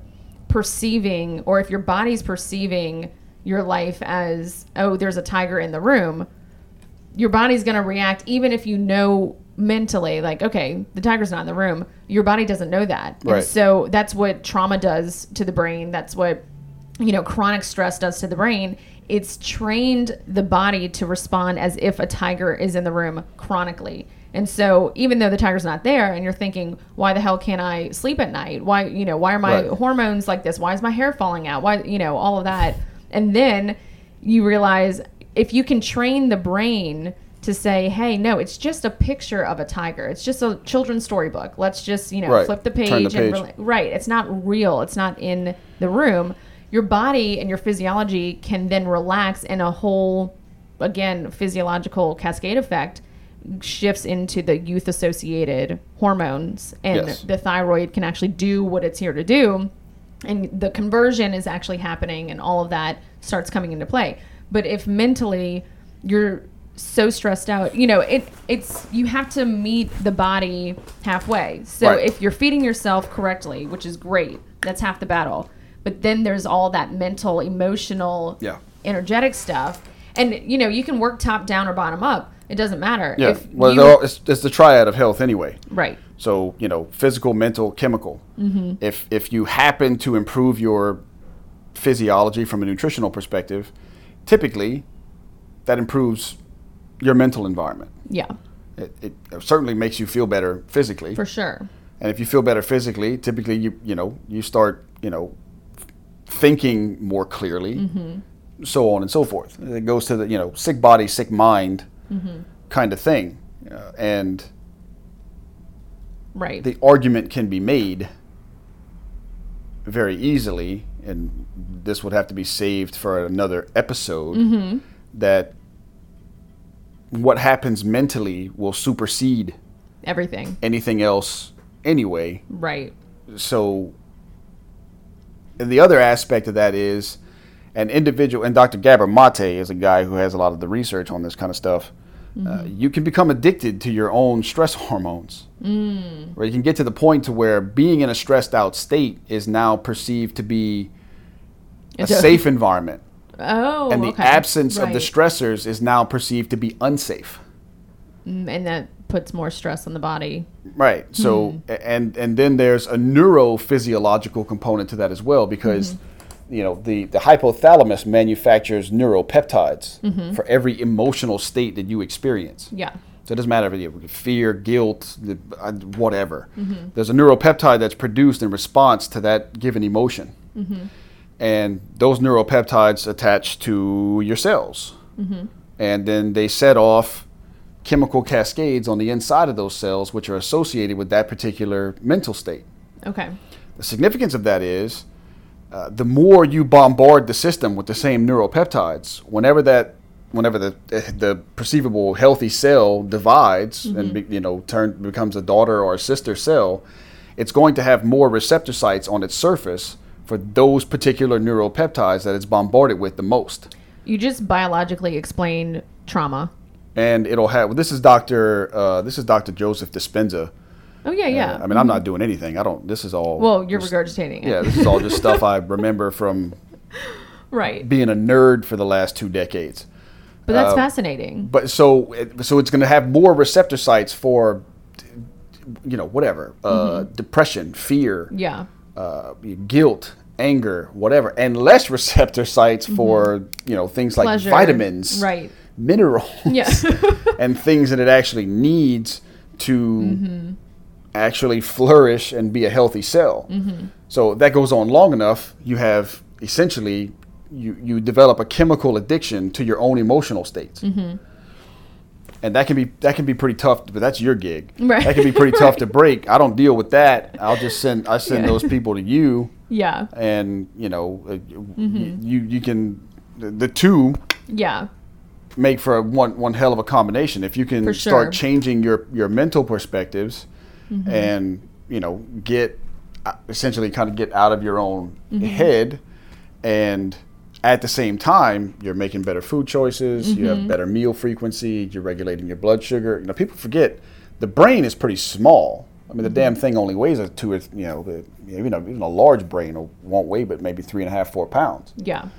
perceiving, or if your body's perceiving your life as, oh, there's a tiger in the room, your body's going to react, even if you know mentally, like, okay, the tiger's not in the room. Your body doesn't know that. Right. And so that's what trauma does to the brain. That's what, you know, chronic stress does to the brain. It's trained the body to respond as if a tiger is in the room chronically. And so even though the tiger's not there and you're thinking, why the hell can't I sleep at night? Why, you know, why are my right. hormones like this? Why is my hair falling out? Why, you know, all of that. And then you realize, if you can train the brain to say, hey, no, it's just a picture of a tiger. It's just a children's storybook. Let's just, you know, right. flip the page. Turn the page. And re- right. It's not real. It's not in the room. Your body and your physiology can then relax, and a whole, again, physiological cascade effect shifts into the youth-associated hormones, and yes. the thyroid can actually do what it's here to do, and the conversion is actually happening, and all of that starts coming into play. But if mentally you're so stressed out, you know, it it's you have to meet the body halfway. So right. if you're feeding yourself correctly, which is great, that's half the battle. But then there's all that mental, emotional, yeah. energetic stuff. And, you know, you can work top down or bottom up. It doesn't matter. Yeah. If well, you, all, it's, it's the triad of health anyway. Right. So, you know, physical, mental, chemical. Mm-hmm. If if you happen to improve your physiology from a nutritional perspective, typically that improves your mental environment. Yeah. It, it certainly makes you feel better physically. For sure. And if you feel better physically, typically, you you know, you start, you know, thinking more clearly, mm-hmm. so on and so forth. It goes to the, you know, sick body, sick mind, mm-hmm. kind of thing. Uh, and right. the argument can be made very easily, and this would have to be saved for another episode, mm-hmm. that what happens mentally will supersede everything, anything else anyway. Right. So... And the other aspect of that is an individual, and Doctor Gabor Maté is a guy who has a lot of the research on this kind of stuff. Mm-hmm. Uh, you can become addicted to your own stress hormones. Mm. Right? You can get to the point to where being in a stressed out state is now perceived to be a it's safe a- environment. Oh, And the okay. absence right. of the stressors is now perceived to be unsafe. And that puts more stress on the body. Right. So, mm-hmm. and and then there's a neurophysiological component to that as well, because, mm-hmm. you know, the, the hypothalamus manufactures neuropeptides mm-hmm. for every emotional state that you experience. Yeah. So it doesn't matter if you fear, guilt, whatever. Mm-hmm. There's a neuropeptide that's produced in response to that given emotion. Mm-hmm. And those neuropeptides attach to your cells. Mm-hmm. And then they set off chemical cascades on the inside of those cells, which are associated with that particular mental state. Okay. The significance of that is uh, the more you bombard the system with the same neuropeptides, whenever that, whenever the the perceivable healthy cell divides mm-hmm. and be, you know turn becomes a daughter or a sister cell, it's going to have more receptor sites on its surface for those particular neuropeptides that it's bombarded with the most. You just biologically explained trauma. And it'll have. Well, this is Doctor. Uh, this is Doctor Joseph Dispenza. Oh yeah, yeah. Uh, I mean, mm-hmm. I'm not doing anything. I don't. This is all. Well, you're just, regurgitating. Yeah, it. This is all just stuff I remember from. Right. Being a nerd for the last two decades. But that's uh, fascinating. But so so it's going to have more receptor sites for, you know, whatever uh, mm-hmm. depression, fear, yeah, uh, guilt, anger, whatever, and less receptor sites mm-hmm. for, you know, things Pleasure. Like vitamins, right. minerals yeah. and things that it actually needs to mm-hmm. actually flourish and be a healthy cell. Mm-hmm. So that goes on long enough, you have essentially, you, you develop a chemical addiction to your own emotional states. Mm-hmm. And that can be that can be pretty tough, but that's your gig. Right. That can be pretty tough right. to break. I don't deal with that. I'll just send I send yeah. those people to you. Yeah. And, you know, mm-hmm. you, you you can, the two... Yeah. make for one one hell of a combination if you can sure. start changing your your mental perspectives mm-hmm. and, you know, get essentially kind of get out of your own mm-hmm. head, and at the same time you're making better food choices, mm-hmm. you have better meal frequency, you're regulating your blood sugar. You know, people forget the brain is pretty small. I mean, the mm-hmm. damn thing only weighs a two or th- you know, the, you know, even a large brain won't weigh but maybe three and a half, four pounds. Yeah.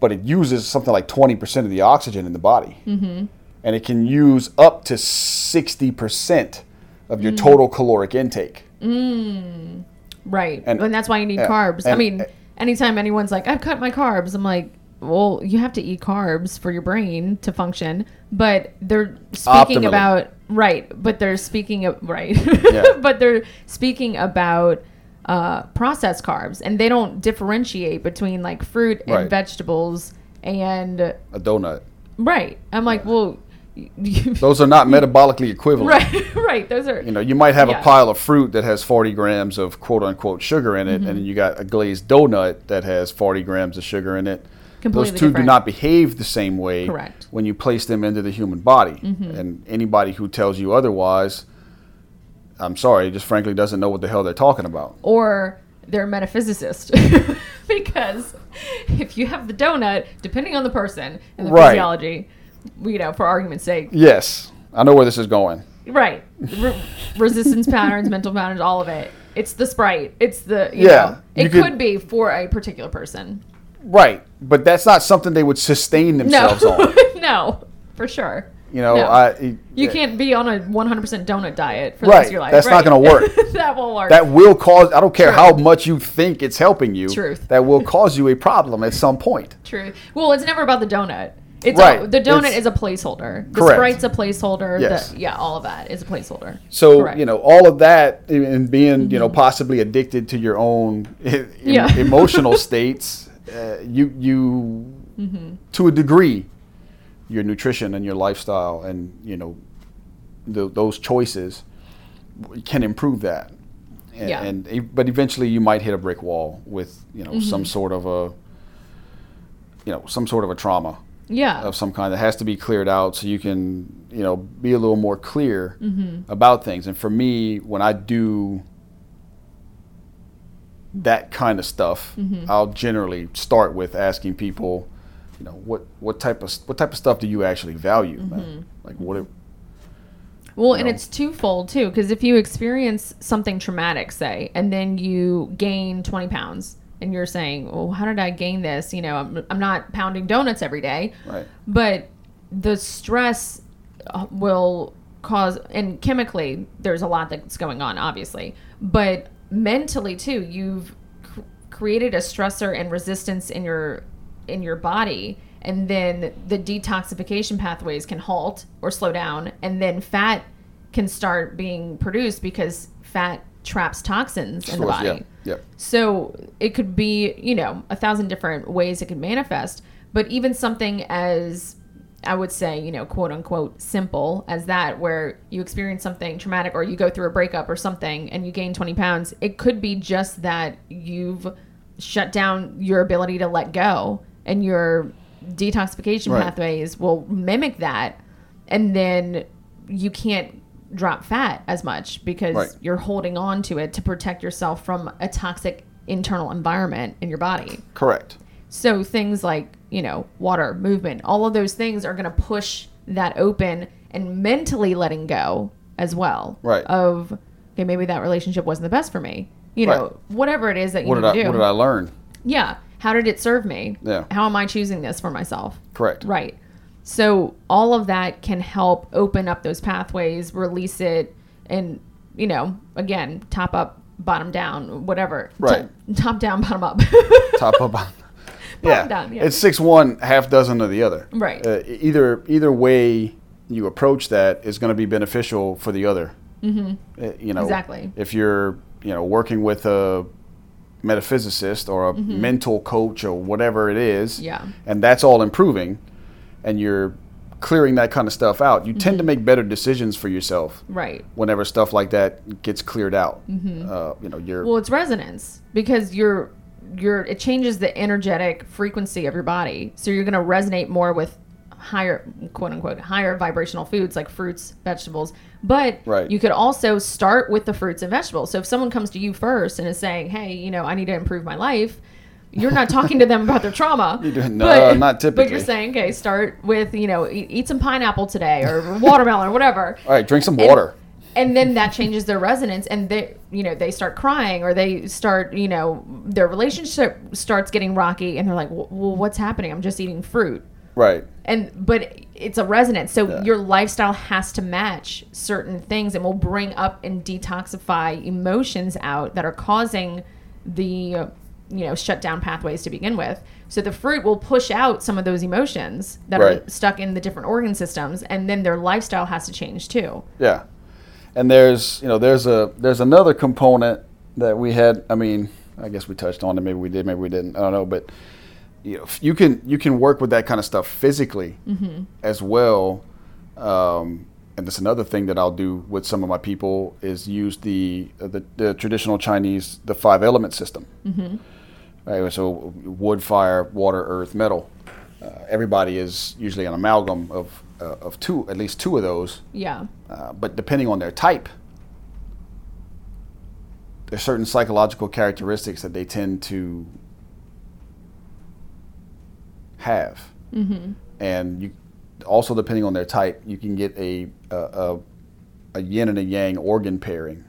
But it uses something like twenty percent of the oxygen in the body. Mm-hmm. And it can use up to sixty percent of your mm. total caloric intake. Mm. Right. And, and that's why you need uh, carbs. And, I mean, uh, anytime anyone's like, I've cut my carbs, I'm like, well, you have to eat carbs for your brain to function. But they're speaking optimally. about... Right. But they're speaking... of Right. Yeah. But they're speaking about... Uh, processed carbs, and they don't differentiate between like fruit and right. vegetables and a donut. Right. I'm like, yeah. well, those are not metabolically equivalent. Right. Right. Those are. You know, you might have yeah. a pile of fruit that has forty grams of quote unquote sugar in it, mm-hmm. and you got a glazed donut that has forty grams of sugar in it. Completely Those two different. do not behave the same way. Correct. When you place them into the human body, mm-hmm. and anybody who tells you otherwise, I'm sorry, just frankly doesn't know what the hell they're talking about. Or they're a metaphysicist. Because if you have the donut, depending on the person and the right. physiology, you know, for argument's sake. Yes. I know where this is going. Right. Re- resistance patterns, mental patterns, all of it. It's the Sprite. It's the, you yeah, know, it you could, could be for a particular person. Right. But that's not something they would sustain themselves no. on. No, for sure. You know, no. I, it, you can't be on a one hundred percent donut diet for right. the rest of your life. That's right. not going to work. That won't work. That will cause, I don't care Truth. how much you think it's helping you. Truth. That will cause you a problem at some point. Truth. Well, it's never about the donut. It's right. a, the donut it's, is a placeholder. The correct. Sprite's a placeholder. Yes. The, yeah, all of that is a placeholder. So, correct. you know, all of that and being, mm-hmm. you know, possibly addicted to your own em- yeah. emotional states, uh, you, you mm-hmm. to a degree, your nutrition and your lifestyle and, you know, the, those choices can improve that. And, yeah. and but eventually you might hit a brick wall with, you know, mm-hmm. some sort of a, you know, some sort of a trauma yeah. of some kind that has to be cleared out so you can, you know, be a little more clear mm-hmm. about things. And for me, when I do that kind of stuff, mm-hmm. I'll generally start with asking people, you know, what what type of what type of stuff do you actually value, mm-hmm. man? Like what? If, well, and know? It's twofold too, because if you experience something traumatic, say, and then you gain twenty pounds, and you're saying, "Well, how did I gain this? You know, I'm I'm not pounding donuts every day." Right. But the stress will cause, and chemically, there's a lot that's going on, obviously, but mentally too, you've cr- created a stressor and resistance in your in your body, and then the detoxification pathways can halt or slow down, and then fat can start being produced because fat traps toxins in the body. Yeah, yeah. So it could be, you know, a thousand different ways it could manifest, but even something as, I would say, you know, quote unquote simple as that, where you experience something traumatic or you go through a breakup or something and you gain twenty pounds, it could be just that you've shut down your ability to let go, and your detoxification right. pathways will mimic that, and then you can't drop fat as much because right. you're holding on to it to protect yourself from a toxic internal environment in your body. Correct. So things like, you know, water, movement, all of those things are going to push that open, and mentally letting go as well right. of, okay, maybe that relationship wasn't the best for me. You know, right. whatever it is that you what need did to I, do. What did I learn? Yeah. How did it serve me? Yeah. How am I choosing this for myself? Correct. Right. So all of that can help open up those pathways, release it, and, you know, again, top up, bottom down, whatever. Right. T- top down, bottom up. Top up, bottom yeah. down. Yeah. It's six one, half dozen of the other. Right. Uh, either either way you approach that is going to be beneficial for the other. Mm-hmm. Uh, you know, exactly. If you're, you know, working with a metaphysicist or a mm-hmm. mental coach or whatever it is, yeah. and that's all improving, and you're clearing that kind of stuff out, you mm-hmm. tend to make better decisions for yourself. Right. Whenever stuff like that gets cleared out, mm-hmm. uh, you know, you're well, it's resonance, because you're you're it changes the energetic frequency of your body, so you're going to resonate more with higher, quote unquote, higher vibrational foods like fruits, vegetables. But right. you could also start with the fruits and vegetables. So if someone comes to you first and is saying, hey, you know, I need to improve my life, you're not talking to them about their trauma. You do, no, but, not typically. But you're saying, okay, start with, you know, eat, eat some pineapple today or watermelon or whatever. All right, drink some water. And, and then that changes their resonance, and they, you know, they start crying, or they start, you know, their relationship starts getting rocky, and they're like, well, what's happening? I'm just eating fruit. Right. And but it's a resonance. So yeah. your lifestyle has to match certain things, and will bring up and detoxify emotions out that are causing the, you know, shut down pathways to begin with. So the fruit will push out some of those emotions that right. are stuck in the different organ systems, and then their lifestyle has to change too. Yeah. And there's, you know, there's a there's another component that we had, I mean, I guess we touched on it, maybe we did, maybe we didn't, I don't know, but you know, you can you can work with that kind of stuff physically mm-hmm. as well. Um, and that's another thing that I'll do with some of my people is use the the, the traditional Chinese, the five element system. Mm-hmm. Right, so wood, fire, water, earth, metal. Uh, everybody is usually an amalgam of uh, of two, at least two of those. Yeah. Uh, but depending on their type, there's certain psychological characteristics that they tend to have, mm-hmm. and you also, depending on their type, you can get a a, a a yin and a yang organ pairing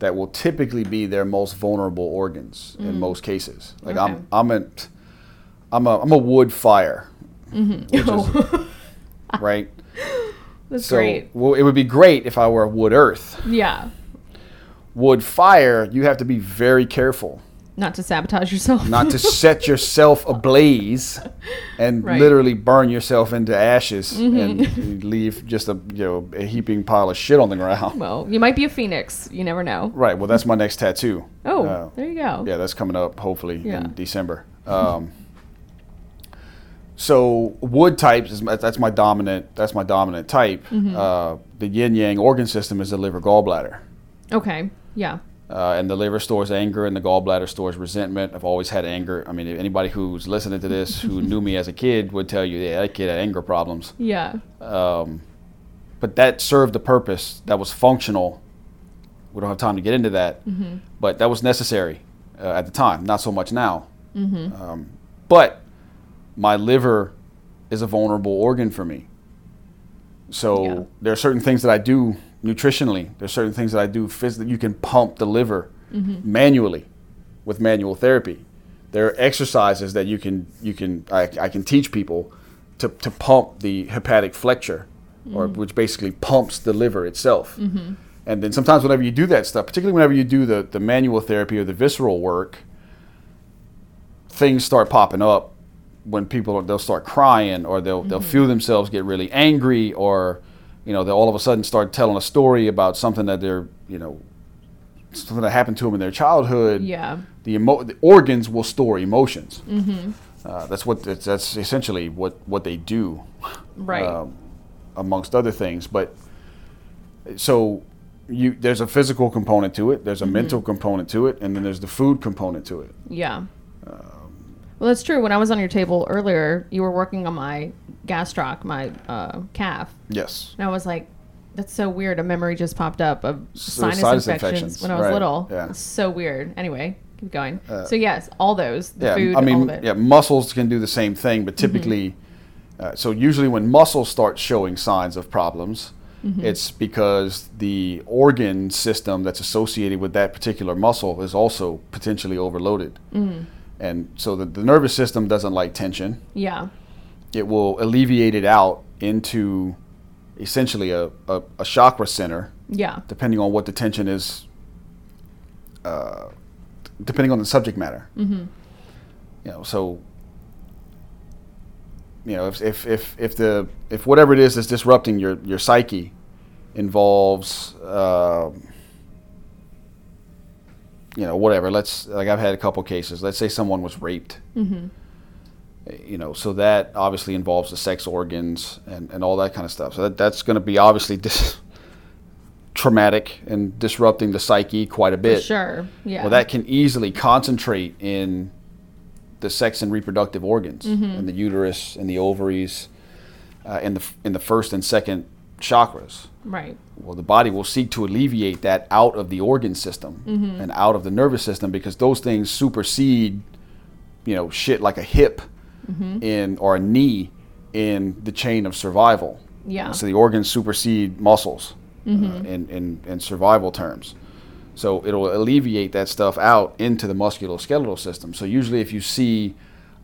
that will typically be their most vulnerable organs mm. in most cases. Like okay. I'm I'm a I'm a I'm a wood fire, mm-hmm. which oh. is, right? That's so, great. Well, it would be great if I were a wood earth. Yeah. Wood fire, you have to be very careful. Not to sabotage yourself. Not to set yourself ablaze and right. literally burn yourself into ashes mm-hmm. and leave just a you know a heaping pile of shit on the ground. Well, you might be a phoenix. You never know. Right. Well, that's my next tattoo. Oh, uh, there you go. Yeah, that's coming up hopefully yeah. in December. Um, so wood types is that's my dominant. That's my dominant type. Mm-hmm. Uh, the yin yang organ system is the liver gallbladder. Okay. Yeah. Uh, and the liver stores anger, and the gallbladder stores resentment. I've always had anger. I mean, if anybody who's listening to this who knew me as a kid would tell you, yeah, that kid had anger problems. Yeah. Um, but that served a purpose. That was functional. We don't have time to get into that. Mm-hmm. But that was necessary uh, at the time. Not so much now. Mm-hmm. Um, but my liver is a vulnerable organ for me. So yeah. there are certain things that I do nutritionally. There's certain things that I do physically. You can pump the liver mm-hmm. manually with manual therapy. There are exercises that you can you can I, I can teach people to, to pump the hepatic flexure, mm-hmm. or which basically pumps the liver itself. Mm-hmm. And then sometimes whenever you do that stuff, particularly whenever you do the, the manual therapy or the visceral work, things start popping up when people they'll start crying, or they'll mm-hmm. they'll feel themselves get really angry, or you know, they'll all of a sudden start telling a story about something that they're, you know, something that happened to them in their childhood. Yeah. The, emo- the organs will store emotions. Mm-hmm. Uh, that's what that's, that's essentially what, what they do. Right. Um, amongst other things, but so you there's a physical component to it, there's a mm-hmm. mental component to it, and then there's the food component to it. Yeah. Um, well, that's true. When I was on your table earlier, you were working on my gastroc, my uh, calf. Yes. And I was like, that's so weird. A memory just popped up of so sinus, sinus infections, infections when I was right. little. Yeah. It's so weird. Anyway, keep going. Uh, so yes, all those, the yeah, food, I mean, all of it. Yeah, muscles can do the same thing, but typically, mm-hmm. uh, so usually when muscles start showing signs of problems, mm-hmm. it's because the organ system that's associated with that particular muscle is also potentially overloaded. Mm-hmm. And so the, the nervous system doesn't like tension. Yeah. It will alleviate it out into essentially a, a, a chakra center. Yeah. Depending on what the tension is, uh, depending on the subject matter. Mm-hmm. You know, so you know, if if if if the if whatever it is that's disrupting your, your psyche involves, uh, you know, whatever. Let's like I've had a couple cases. Let's say someone was raped. Mm-hmm. You know, so that obviously involves the sex organs and, and all that kind of stuff. So that, that's going to be obviously dis- traumatic and disrupting the psyche quite a bit. For sure, yeah. Well, that can easily concentrate in the sex and reproductive organs, mm-hmm. and the uterus and the ovaries uh, in the in the first and second chakras. Right. Well, the body will seek to alleviate that out of the organ system mm-hmm. and out of the nervous system, because those things supersede, you know, shit like a hip mm-hmm. in or a knee in the chain of survival. Yeah. So the organs supersede muscles mm-hmm. uh, in, in, in survival terms. So it'll alleviate that stuff out into the musculoskeletal system. So usually if you see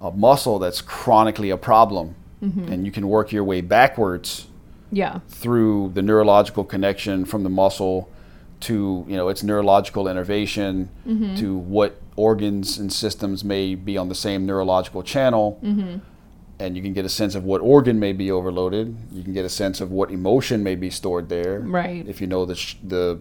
a muscle that's chronically a problem mm-hmm. and you can work your way backwards yeah. through the neurological connection from the muscle to, you know, its neurological innervation mm-hmm. to what organs and systems may be on the same neurological channel. Mm-hmm. And you can get a sense of what organ may be overloaded. You can get a sense of what emotion may be stored there. Right. If you know the sh- the,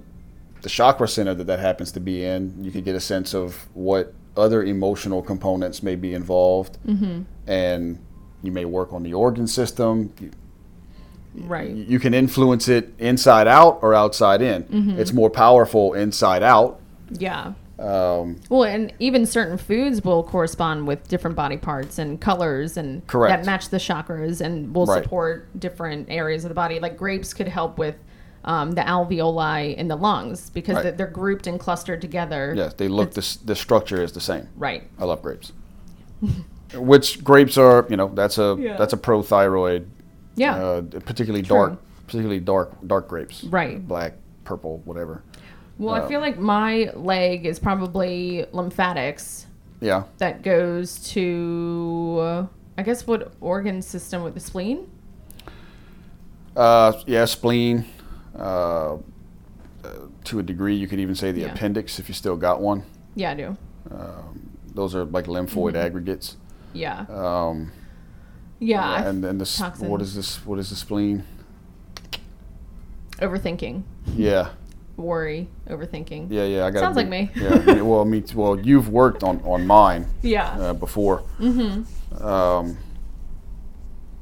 the chakra center that that happens to be in, you could get a sense of what other emotional components may be involved. Mm-hmm. And you may work on the organ system. You, right. You can influence it inside out or outside in. Mm-hmm. It's more powerful inside out. Yeah. Um, well, and even certain foods will correspond with different body parts and colors and correct. That match the chakras and will right. support different areas of the body. Like grapes could help with um, the alveoli in the lungs because right. they're grouped and clustered together. Yes, they look, the, the structure is the same. Right. I love grapes. Which grapes are, you know, that's a yeah. that's a pro-thyroid. Yeah. Uh, particularly True. dark, particularly dark, dark grapes. Right. Black, purple, whatever. Well, uh, I feel like my leg is probably lymphatics. Yeah. That goes to, uh, I guess, what organ system with the spleen? Uh, yeah, spleen. Uh, uh, to a degree, you could even say the yeah. appendix if you still got one. Yeah, I do. Um, those are like lymphoid mm-hmm. aggregates. Yeah. Um, yeah. yeah and then the toxin. What is this? What is the spleen? Overthinking. Yeah. Worry, overthinking. Yeah, yeah, I got. Sounds be, like me. Yeah, well, me too. Well, you've worked on, on mine. Yeah. Uh, before. Mm-hmm. Um.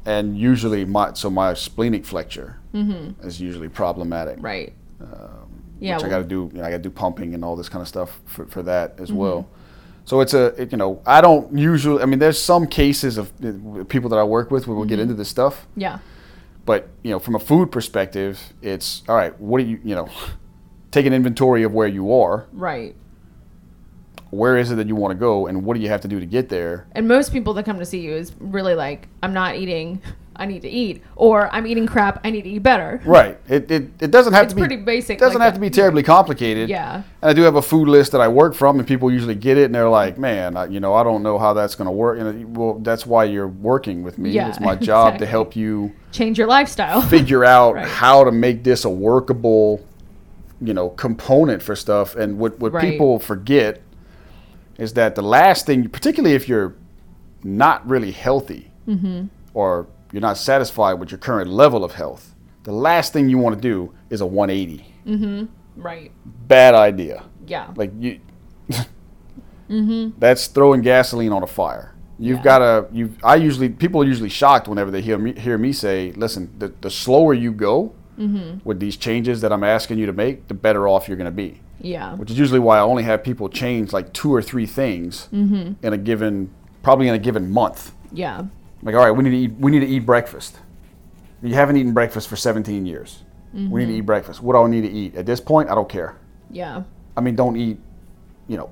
And usually, my so my splenic flexure mm-hmm. is usually problematic. Right. Um, yeah. Which well, I got to do. You know, I got to do pumping and all this kind of stuff for for that as mm-hmm. well. So it's a it, you know I don't usually. I mean, there's some cases of people that I work with where we'll mm-hmm. get into this stuff. Yeah. But you know, from a food perspective, it's all right. What do you you know? Take an inventory of where you are. Right. Where is it that you want to go, and what do you have to do to get there? And most people that come to see you is really like, I'm not eating, I need to eat, or I'm eating crap, I need to eat better. Right. It it, it doesn't have it's to be pretty basic. It doesn't like have that. to be terribly complicated. Yeah. And I do have a food list that I work from, and people usually get it, and they're like, man, I, you know, I don't know how that's going to work. And well, that's why you're working with me. Yeah, it's my job exactly. to help you change your lifestyle, figure out right. how to make this a workable, you know, component for stuff. And what, what right. people forget is that the last thing, particularly if you're not really healthy mm-hmm. or you're not satisfied with your current level of health, the last thing you want to do is a one eighty. Mm-hmm. Right. Bad idea. Yeah. Like you, mm-hmm. that's throwing gasoline on a fire. You've yeah. got to, you I usually, people are usually shocked whenever they hear me, hear me say, listen, the, the slower you go, mm-hmm. with these changes that I'm asking you to make, the better off you're going to be. Yeah. Which is usually why I only have people change like two or three things mm-hmm. in a given, probably in a given month. Yeah. Like, all right, we need to eat, we need to eat breakfast. You haven't eaten breakfast for seventeen years. Mm-hmm. We need to eat breakfast. What do I need to eat? At this point, I don't care. Yeah. I mean, don't eat, you know,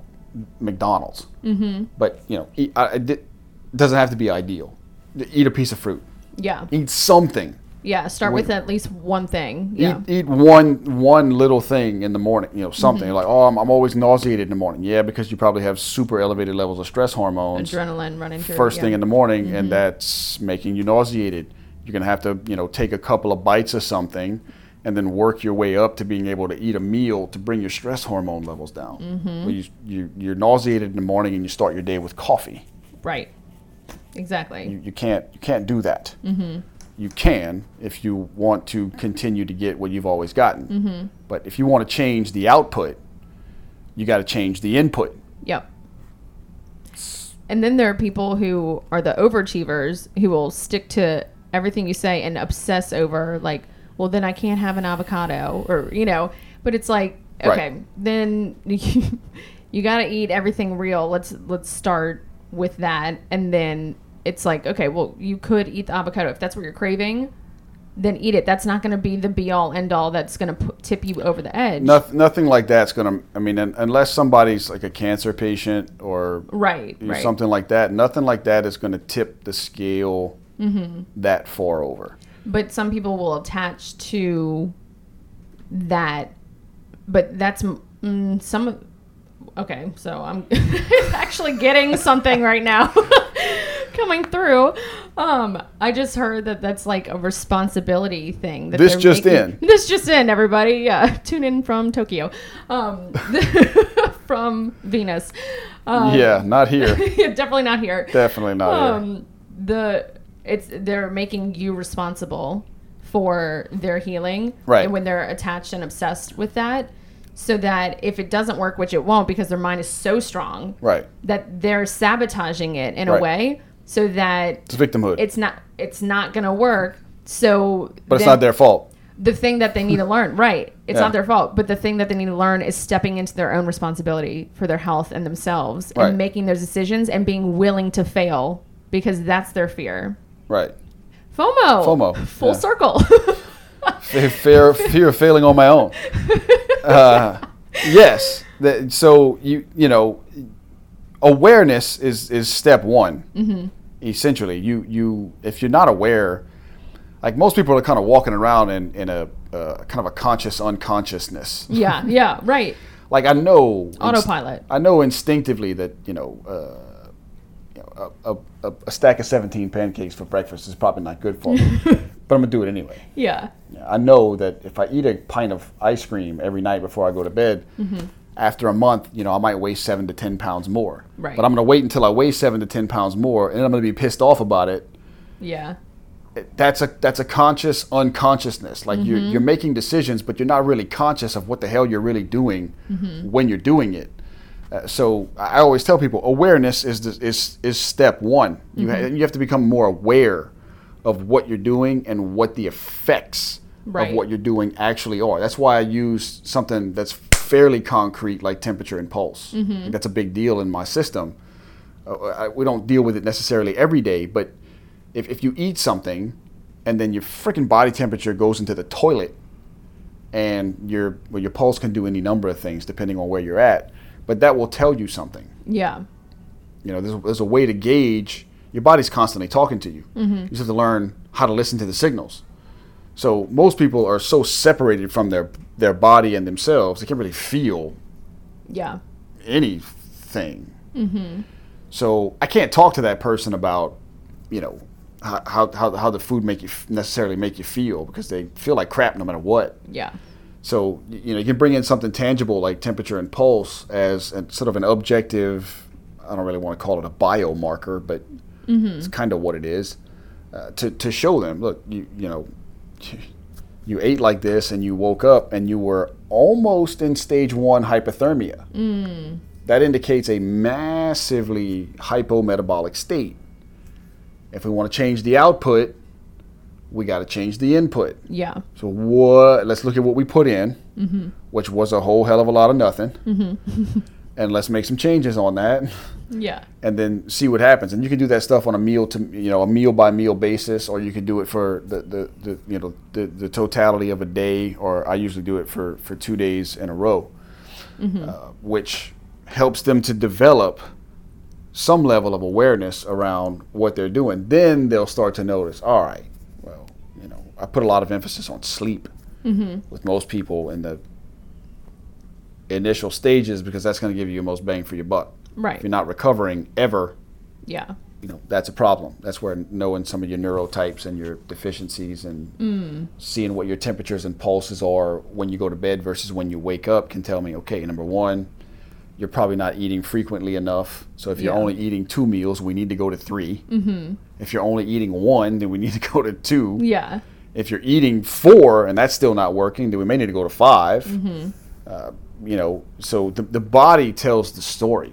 McDonald's. Mm-hmm. But, you know, eat, I, it doesn't have to be ideal. Eat a piece of fruit. Yeah. Eat something. Yeah, start with at least one thing. Yeah. Eat, eat one one little thing in the morning, you know, something. Mm-hmm. Like, oh, I'm, I'm always nauseated in the morning. Yeah, because you probably have super elevated levels of stress hormones. Adrenaline running through First it, yeah. thing in the morning, mm-hmm. and that's making you nauseated. You're going to have to, you know, take a couple of bites of something and then work your way up to being able to eat a meal to bring your stress hormone levels down. Mm-hmm. Well, you, you, you're nauseated in the morning and you start your day with coffee. Right. Exactly. You, you can't you can't do that. Mm-hmm. You can if you want to continue to get what you've always gotten. Mm-hmm. But if you want to change the output, you got to change the input. Yep. And then there are people who are the overachievers who will stick to everything you say and obsess over, like, well, then I can't have an avocado or, you know, but it's like, okay, right. then you, you got to eat everything real. Let's, let's start with that. And then, it's like, okay, well, you could eat the avocado if that's what you're craving, then eat it. That's not going to be the be-all, end-all that's going to tip you over the edge. No, nothing like that's going to, I mean, un- unless somebody's like a cancer patient or right, you know, right. something like that, nothing like that is going to tip the scale mm-hmm. that far over. But some people will attach to that, but that's mm, some of, okay, so I'm actually getting something right now. coming through um I just heard that that's like a responsibility thing that this just making, in this just in everybody yeah tune in from Tokyo um from Venus um, yeah not here definitely not here definitely not um here. the it's they're making you responsible for their healing right and when they're attached and obsessed with that. So that if it doesn't work, which it won't because their mind is so strong, right, that they're sabotaging it in right. a way so that it's victimhood. It's not it's not going to work. So But it's not their fault. The thing that they need to learn, right. It's yeah. not their fault, but the thing that they need to learn is stepping into their own responsibility for their health and themselves right. and making those decisions and being willing to fail because that's their fear. Right. FOMO. FOMO. Full yeah. circle. fear, fear of failing on my own. Uh, yes. That, so, you you know, awareness is, is step one, mm-hmm. essentially. You you If you're not aware, like most people are kind of walking around in, in a uh, kind of a conscious unconsciousness. Yeah, yeah, right. Like I know... Autopilot. Inst- I know instinctively that, you know, uh, you know a, a, a stack of seventeen pancakes for breakfast is probably not good for me. But I'm going to do it anyway. Yeah. I know that if I eat a pint of ice cream every night before I go to bed, mm-hmm. after a month, you know, I might weigh seven to ten pounds more. Right. But I'm going to wait until I weigh seven to ten pounds more, and I'm going to be pissed off about it. Yeah. That's a that's a conscious unconsciousness. Like mm-hmm. you're, you're making decisions, but you're not really conscious of what the hell you're really doing mm-hmm. when you're doing it. Uh, so I always tell people awareness is the, is is step one. You mm-hmm. ha- you have to become more aware of what you're doing and what the effects right. of what you're doing actually are. That's why I use something that's fairly concrete like temperature and pulse. Mm-hmm. And that's a big deal in my system. Uh, I, we don't deal with it necessarily every day, but if, if you eat something and then your freaking body temperature goes into the toilet and your well, your pulse can do any number of things depending on where you're at, but that will tell you something. Yeah. You know, there's, there's a way to gauge. Your body's constantly talking to you. Mm-hmm. You just have to learn how to listen to the signals. So most people are so separated from their their body and themselves, they can't really feel yeah. anything. Mm-hmm. So I can't talk to that person about, you know, how how how the food make you necessarily make you feel because they feel like crap no matter what. Yeah. So you know you can bring in something tangible like temperature and pulse as a, sort of an objective. I don't really want to call it a biomarker, but. Mm-hmm. It's kind of what it is uh, to to show them. Look, you you know, you ate like this, and you woke up, and you were almost in stage one hypothermia. Mm. That indicates a massively hypometabolic state. If we want to change the output, we got to change the input. Yeah. So what? Let's look at what we put in, mm-hmm. which was a whole hell of a lot of nothing. Mm-hmm. And let's make some changes on that. Yeah. And then see what happens. And you can do that stuff on a meal to you know a meal by meal basis, or you can do it for the, the, the you know the, the totality of a day, or I usually do it for, for two days in a row, mm-hmm. uh, which helps them to develop some level of awareness around what they're doing. Then they'll start to notice. All right, well, you know, I put a lot of emphasis on sleep mm-hmm. with most people in the initial stages because that's going to give you the most bang for your buck. Right. If you're not recovering ever, yeah, you know that's a problem. That's where knowing some of your neurotypes and your deficiencies and mm. seeing what your temperatures and pulses are when you go to bed versus when you wake up can tell me, okay, number one, you're probably not eating frequently enough. So if you're yeah. only eating two meals, we need to go to three. Mm-hmm. If you're only eating one, then we need to go to two. Yeah. If you're eating four and that's still not working, then we may need to go to five. Mm-hmm. Uh, You know, so the the body tells the story.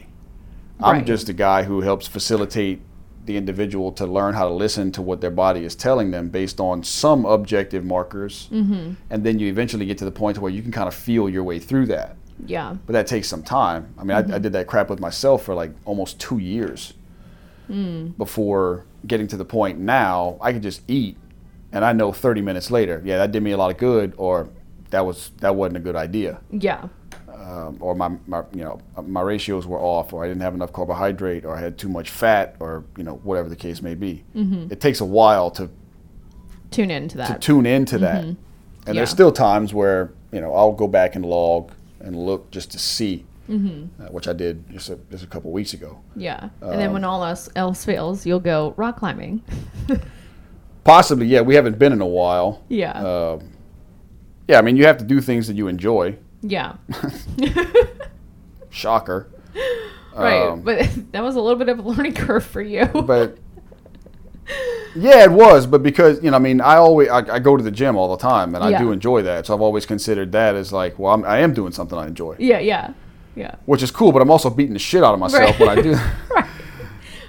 Right. I'm just a guy who helps facilitate the individual to learn how to listen to what their body is telling them based on some objective markers. Mm-hmm. And then you eventually get to the point where you can kind of feel your way through that. Yeah. But that takes some time. I mean, mm-hmm. I, I did that crap with myself for like almost two years mm. before getting to the point now I could just eat. and I know thirty minutes later, yeah, that did me a lot of good, or that was that wasn't a good idea. Yeah. Um, or my, my you know my ratios were off, or I didn't have enough carbohydrate, or I had too much fat, or you know whatever the case may be. Mm-hmm. It takes a while to tune into that. To tune into that, mm-hmm. and yeah. there's still times where you know I'll go back and log and look just to see. Mm-hmm. Uh, which I did just a, just a couple weeks ago. Yeah, and um, then when all else, else fails, you'll go rock climbing. Possibly, yeah. We haven't been in a while. Yeah. Uh, yeah, I mean, you have to do things that you enjoy. Yeah. Shocker. Right, um, but that was a little bit of a learning curve for you. But yeah, it was, but because, you know, I mean, I always, I, I go to the gym all the time, and yeah. I do enjoy that, so I've always considered that as like, well, I'm, I am doing something I enjoy. Yeah, yeah. Yeah. Which is cool, but I'm also beating the shit out of myself right. when I do that. Right.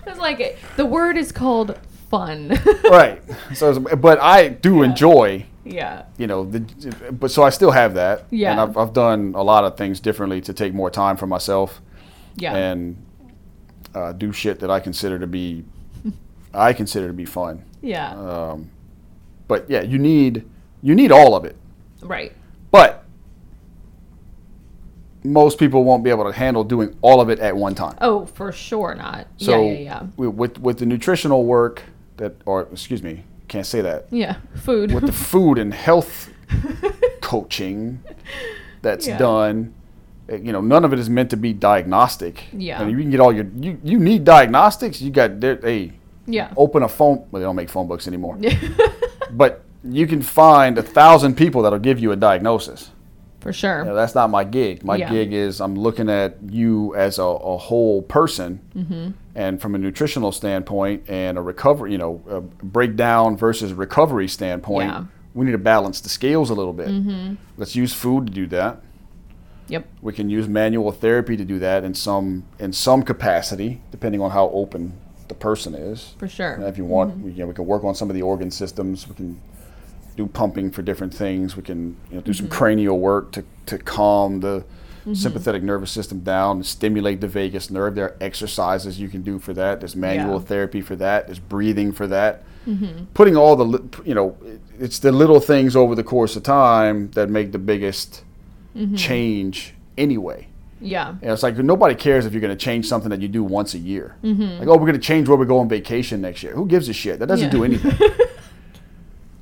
It's like, the word is called fun. Right. So, but I do yeah. enjoy, yeah. you know, the, but so I still have that. Yeah. And I've, I've done a lot of things differently to take more time for myself. Yeah. And uh, do shit that I consider to be, I consider to be fun. Yeah. Um, but yeah, you need, you need all of it. Right. But most people won't be able to handle doing all of it at one time. Oh, for sure not. So yeah, yeah, yeah. We, with with the nutritional work that, or excuse me, can't say that. Yeah, food. With the food and health coaching that's yeah. done, you know, none of it is meant to be diagnostic. Yeah. I mean, you can get all your, you, you need diagnostics, you got, hey, yeah. open a phone, well, they don't make phone books anymore. But you can find a thousand people that'll give you a diagnosis. For sure. You know, that's not my gig. My yeah. gig is I'm looking at you as a, a whole person, mm-hmm. and from a nutritional standpoint and a recovery, you know, a breakdown versus recovery standpoint, yeah. we need to balance the scales a little bit. Mm-hmm. Let's use food to do that. Yep. We can use manual therapy to do that in some in some capacity, depending on how open the person is. For sure. And if you want, mm-hmm. we, you know, we can work on some of the organ systems. We can do pumping for different things. We can you know, do mm-hmm. some cranial work to, to calm the mm-hmm. sympathetic nervous system down and stimulate the vagus nerve. There are exercises you can do for that. There's manual yeah. therapy for that. There's breathing for that. Mm-hmm. Putting all the, you know, it's the little things over the course of time that make the biggest mm-hmm. change anyway. Yeah. And it's like nobody cares if you're going to change something that you do once a year. Mm-hmm. Like, oh, we're going to change where we go on vacation next year. Who gives a shit? That doesn't yeah. do anything.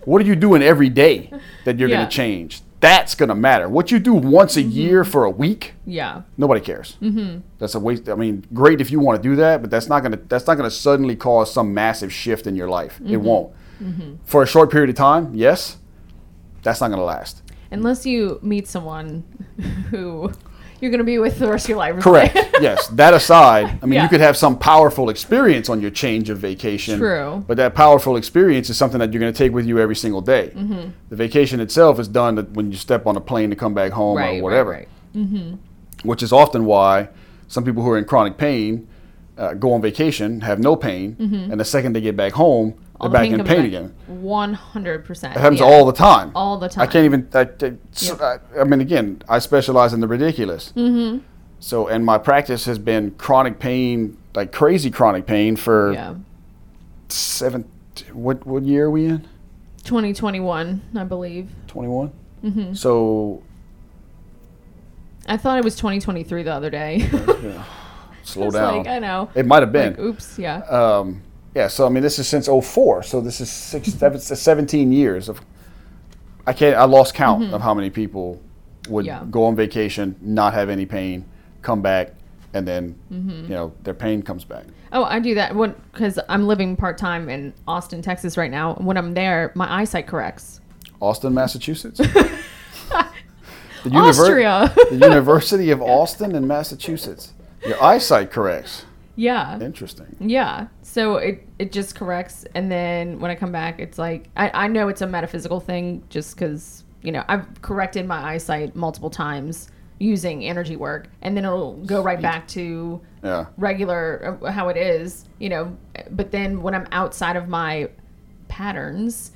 What are you doing every day that you're yeah. going to change? That's going to matter. What you do once a mm-hmm. year for a week, yeah, nobody cares. Mm-hmm. That's a waste. I mean, great if you want to do that, but that's not going to that's not going to suddenly cause some massive shift in your life. Mm-hmm. It won't. Mm-hmm. For a short period of time, yes, that's not going to last. Unless you meet someone who you're going to be with the rest of your life. Correct. Yes. That aside, I mean, yeah. you could have some powerful experience on your change of vacation. True. But that powerful experience is something that you're going to take with you every single day. Mm-hmm. The vacation itself is done when you step on a plane to come back home right, or whatever. Right, right. Mm-hmm. Which is often why some people who are in chronic pain uh, go on vacation, have no pain, mm-hmm. and the second they get back home, they're back in pain again. one hundred percent. It happens yeah. all the time. All the time. I can't even, I, I, yeah. I, I mean, again, I specialize in the ridiculous. Mm-hmm. So, and my practice has been chronic pain, like crazy chronic pain for yeah. seven, what what year are we in? twenty twenty-one, I believe. twenty-one? Mm-hmm. So. I thought it was twenty twenty-three the other day. yeah. Slow down. Like, I know. It might have been. Like, oops, yeah. Um. Yeah, so I mean, this is since oh four, so this is six, seven, seventeen years of. I can't. I lost count mm-hmm. of how many people would yeah. go on vacation, not have any pain, come back, and then mm-hmm. you know their pain comes back. Oh, I do that when because I'm living part time in Austin, Texas right now. When I'm there, my eyesight corrects. Austin, Massachusetts. the univer- Austria. The University of Austin in Massachusetts. Your eyesight corrects. Yeah. Interesting. Yeah. So it, it just corrects. And then when I come back, it's like, I, I know it's a metaphysical thing just because, you know, I've corrected my eyesight multiple times using energy work. And then it'll go right back to yeah. regular, uh, how it is, you know. But then when I'm outside of my patterns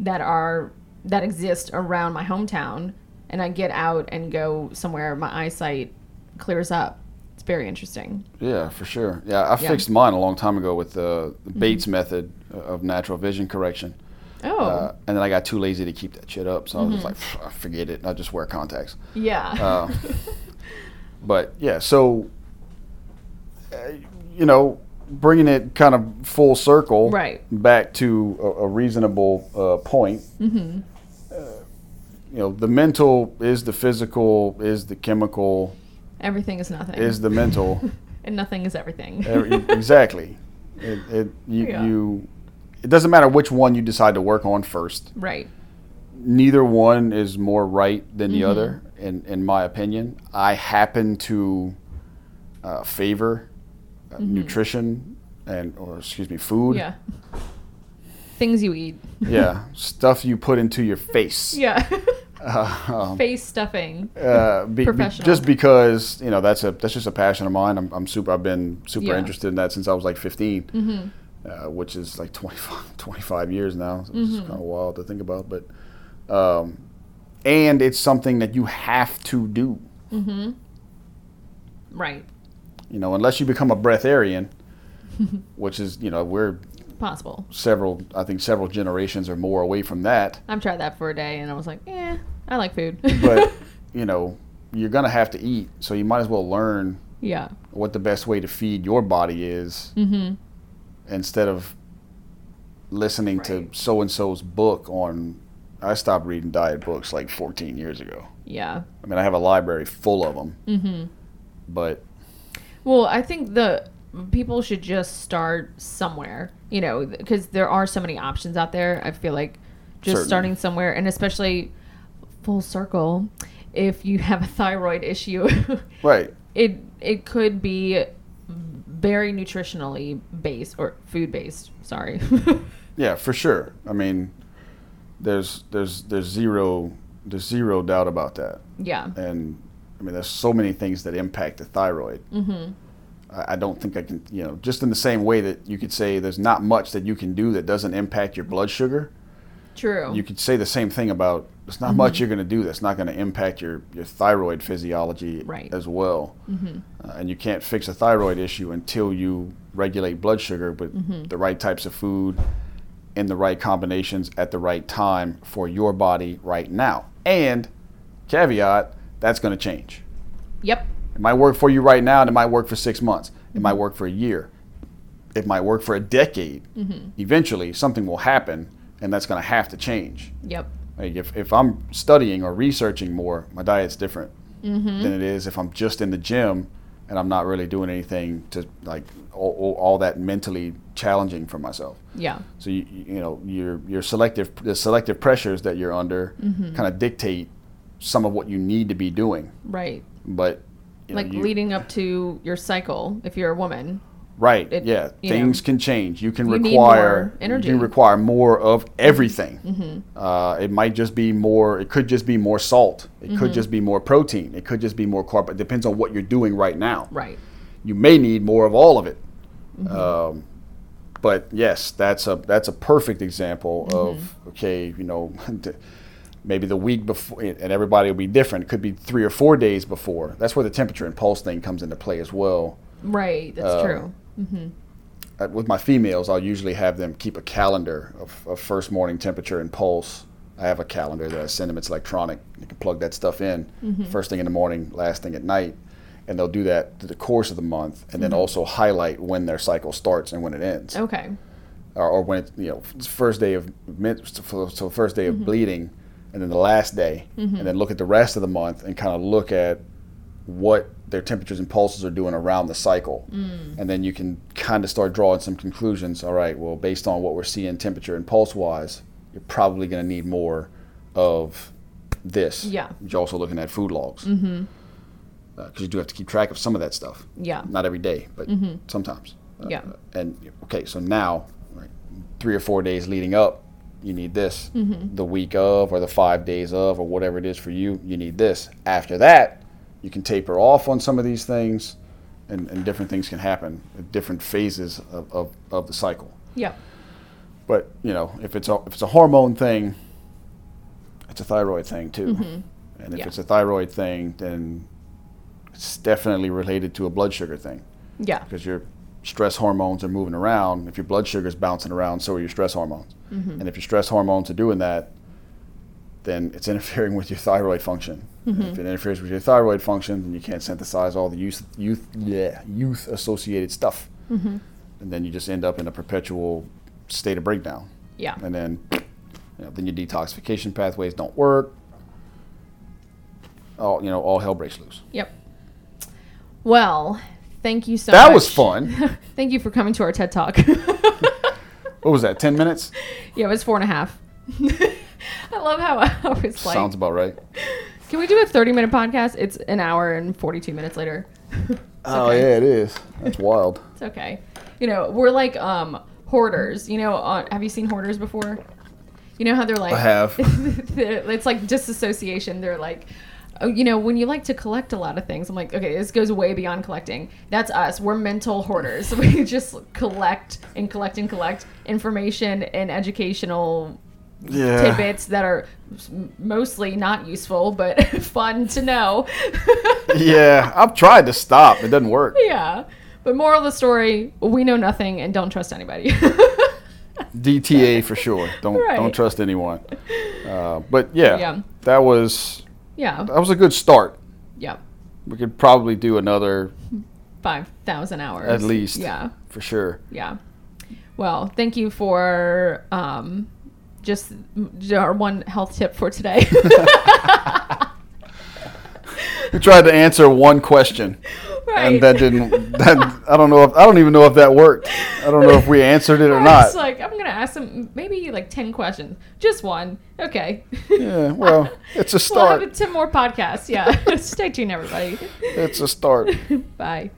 that are, that exist around my hometown and I get out and go somewhere, my eyesight clears up. It's very interesting. Yeah, for sure. Yeah, I yeah. fixed mine a long time ago with the Bates mm-hmm. method of natural vision correction. Oh. Uh, and then I got too lazy to keep that shit up, so mm-hmm. I was like, forget it. I'll just wear contacts. Yeah. Uh, but yeah, so uh, you know, bringing it kind of full circle, right, back to a, a reasonable uh, point. Mm-hmm. Uh, you know, the mental is the physical, is the chemical. Everything is nothing. Is the mental. And nothing is everything. Every, exactly. It, it you, yeah. you. It doesn't matter which one you decide to work on first. Right. Neither one is more right than the mm-hmm. other, in in my opinion. I happen to uh, favor uh, mm-hmm. nutrition and, or excuse me, food. Yeah. Things you eat. Yeah, stuff you put into your face. Yeah. Uh, um, face stuffing. Uh, be, Professional. Be, just because, you know, that's a that's just a passion of mine. I'm, I'm super. I've been super yeah. interested in that since I was like fifteen. Mm-hmm. Uh, which is like twenty-five, twenty-five years now. So it's mm-hmm. kind of wild to think about, but um, and it's something that you have to do. Mm-hmm. Right. You know, unless you become a breatharian, which is, you know, we're possible. Several, I think, several generations or more away from that. I've tried that for a day, and I was like, eh, I like food. But you know, you're gonna have to eat, so you might as well learn. Yeah. What the best way to feed your body is. Mm-hmm. Instead of listening right. to so-and-so's book on, I stopped reading diet books like fourteen years ago. Yeah. I mean, I have a library full of them. Mm-hmm. But. Well, I think the people should just start somewhere, you know, because there are so many options out there. I feel like just Certainly. starting somewhere, and especially full circle, if you have a thyroid issue. Right. It, it could be very nutritionally based or food based. Sorry. Yeah, for sure. I mean, there's there's there's zero there's zero doubt about that. Yeah. And I mean, there's so many things that impact the thyroid. Mm-hmm. I, I don't think I can, you know, just in the same way that you could say there's not much that you can do that doesn't impact your blood sugar. True. You could say the same thing about there's not mm-hmm. much you're going to do that's not going to impact your, your thyroid physiology right. as well. Mm-hmm. Uh, and you can't fix a thyroid issue until you regulate blood sugar with mm-hmm. the right types of food in the right combinations at the right time for your body right now. And caveat, that's going to change. Yep. It might work for you right now, and it might work for six months. Mm-hmm. It might work for a year. It might work for a decade. Mm-hmm. Eventually, something will happen. And that's going to have to change. Yep. Like if, if I'm studying or researching more, my diet's different mm-hmm. than it is if I'm just in the gym and I'm not really doing anything to like all, all that mentally challenging for myself. Yeah. So you you know your your selective the selective pressures that you're under mm-hmm. kind of dictate some of what you need to be doing. Right. But you like know, you, leading up to your cycle, if you're a woman. Right. It, yeah. Things know, can change. You can you require more energy. You can require more of everything. Mm-hmm. Uh, it might just be more. It could just be more salt. It mm-hmm. could just be more protein. It could just be more carb. It depends on what you're doing right now. Right. You may need more of all of it. Mm-hmm. Um, but yes, that's a that's a perfect example mm-hmm. of okay, you know, maybe the week before, and everybody will be different. It could be three or four days before. That's where the temperature and pulse thing comes into play as well. Right. That's uh, true. Mm-hmm. Uh, with my females, I'll usually have them keep a calendar of, of first morning temperature and pulse. I have a calendar that I send them. It's electronic. You can plug that stuff in mm-hmm. first thing in the morning, last thing at night. And they'll do that through the course of the month and mm-hmm. then also highlight when their cycle starts and when it ends. Okay. Or, or when it's, you know, first day of, so first day of mm-hmm. bleeding and then the last day. Mm-hmm. And then look at the rest of the month and kind of look at what their temperatures and pulses are doing around the cycle. Mm. And then you can kind of start drawing some conclusions. All right, well, based on what we're seeing temperature and pulse-wise, you're probably going to need more of this. Yeah. You're also looking at food logs. Mm-hmm. Because uh, you do have to keep track of some of that stuff. Yeah. Not every day, but mm-hmm. sometimes. Uh, yeah. And, okay, so now, right, three or four days leading up, you need this. Mm-hmm. The week of or the five days of or whatever it is for you, you need this. After that, you can taper off on some of these things, and, and different things can happen at different phases of, of, of the cycle. Yeah. But, you know, if it's, a, if it's a hormone thing, it's a thyroid thing too. Mm-hmm. And if yeah. it's a thyroid thing, then it's definitely related to a blood sugar thing. Yeah. Because your stress hormones are moving around, if your blood sugar is bouncing around, so are your stress hormones. Mm-hmm. And if your stress hormones are doing that, then it's interfering with your thyroid function. Mm-hmm. If it interferes with your thyroid function, then you can't synthesize all the youth, youth, yeah, youth-associated stuff. Mm-hmm. And then you just end up in a perpetual state of breakdown. Yeah. And then, you know, then your detoxification pathways don't work. All, you know, all hell breaks loose. Yep. Well, thank you so that much. That was fun. Thank you for coming to our TED Talk. What was that, ten minutes? Yeah, it was four and a half. I love how I always sounds like... Sounds about right. Can we do a thirty-minute podcast? It's an hour and forty-two minutes later. Oh, okay. Yeah, it is. That's wild. It's okay. You know, we're like um, hoarders. You know, uh, have you seen Hoarders before? You know how they're like... I have. It's like disassociation. They're like... You know, when you like to collect a lot of things, I'm like, okay, this goes way beyond collecting. That's us. We're mental hoarders. We just collect and collect and collect information and educational yeah. tidbits that are mostly not useful, but fun to know. Yeah, I've tried to stop. It doesn't work. Yeah, but moral of the story, we know nothing and don't trust anybody. D T A for sure. Don't right. don't trust anyone. Uh, but yeah, yeah, that was... Yeah. That was a good start. Yeah. We could probably do another... five thousand hours. At least. Yeah. For sure. Yeah. Well, thank you for um, just our one health tip for today. We tried to answer one question. Right. And that didn't... That, I don't know if... I don't even know if that worked. I don't know if we answered it or not. It's like, I'm going to ask them maybe like ten questions. Just one. Okay. Yeah, well, it's a start. We'll have ten more podcasts. Yeah. Stay tuned, everybody. It's a start. Bye.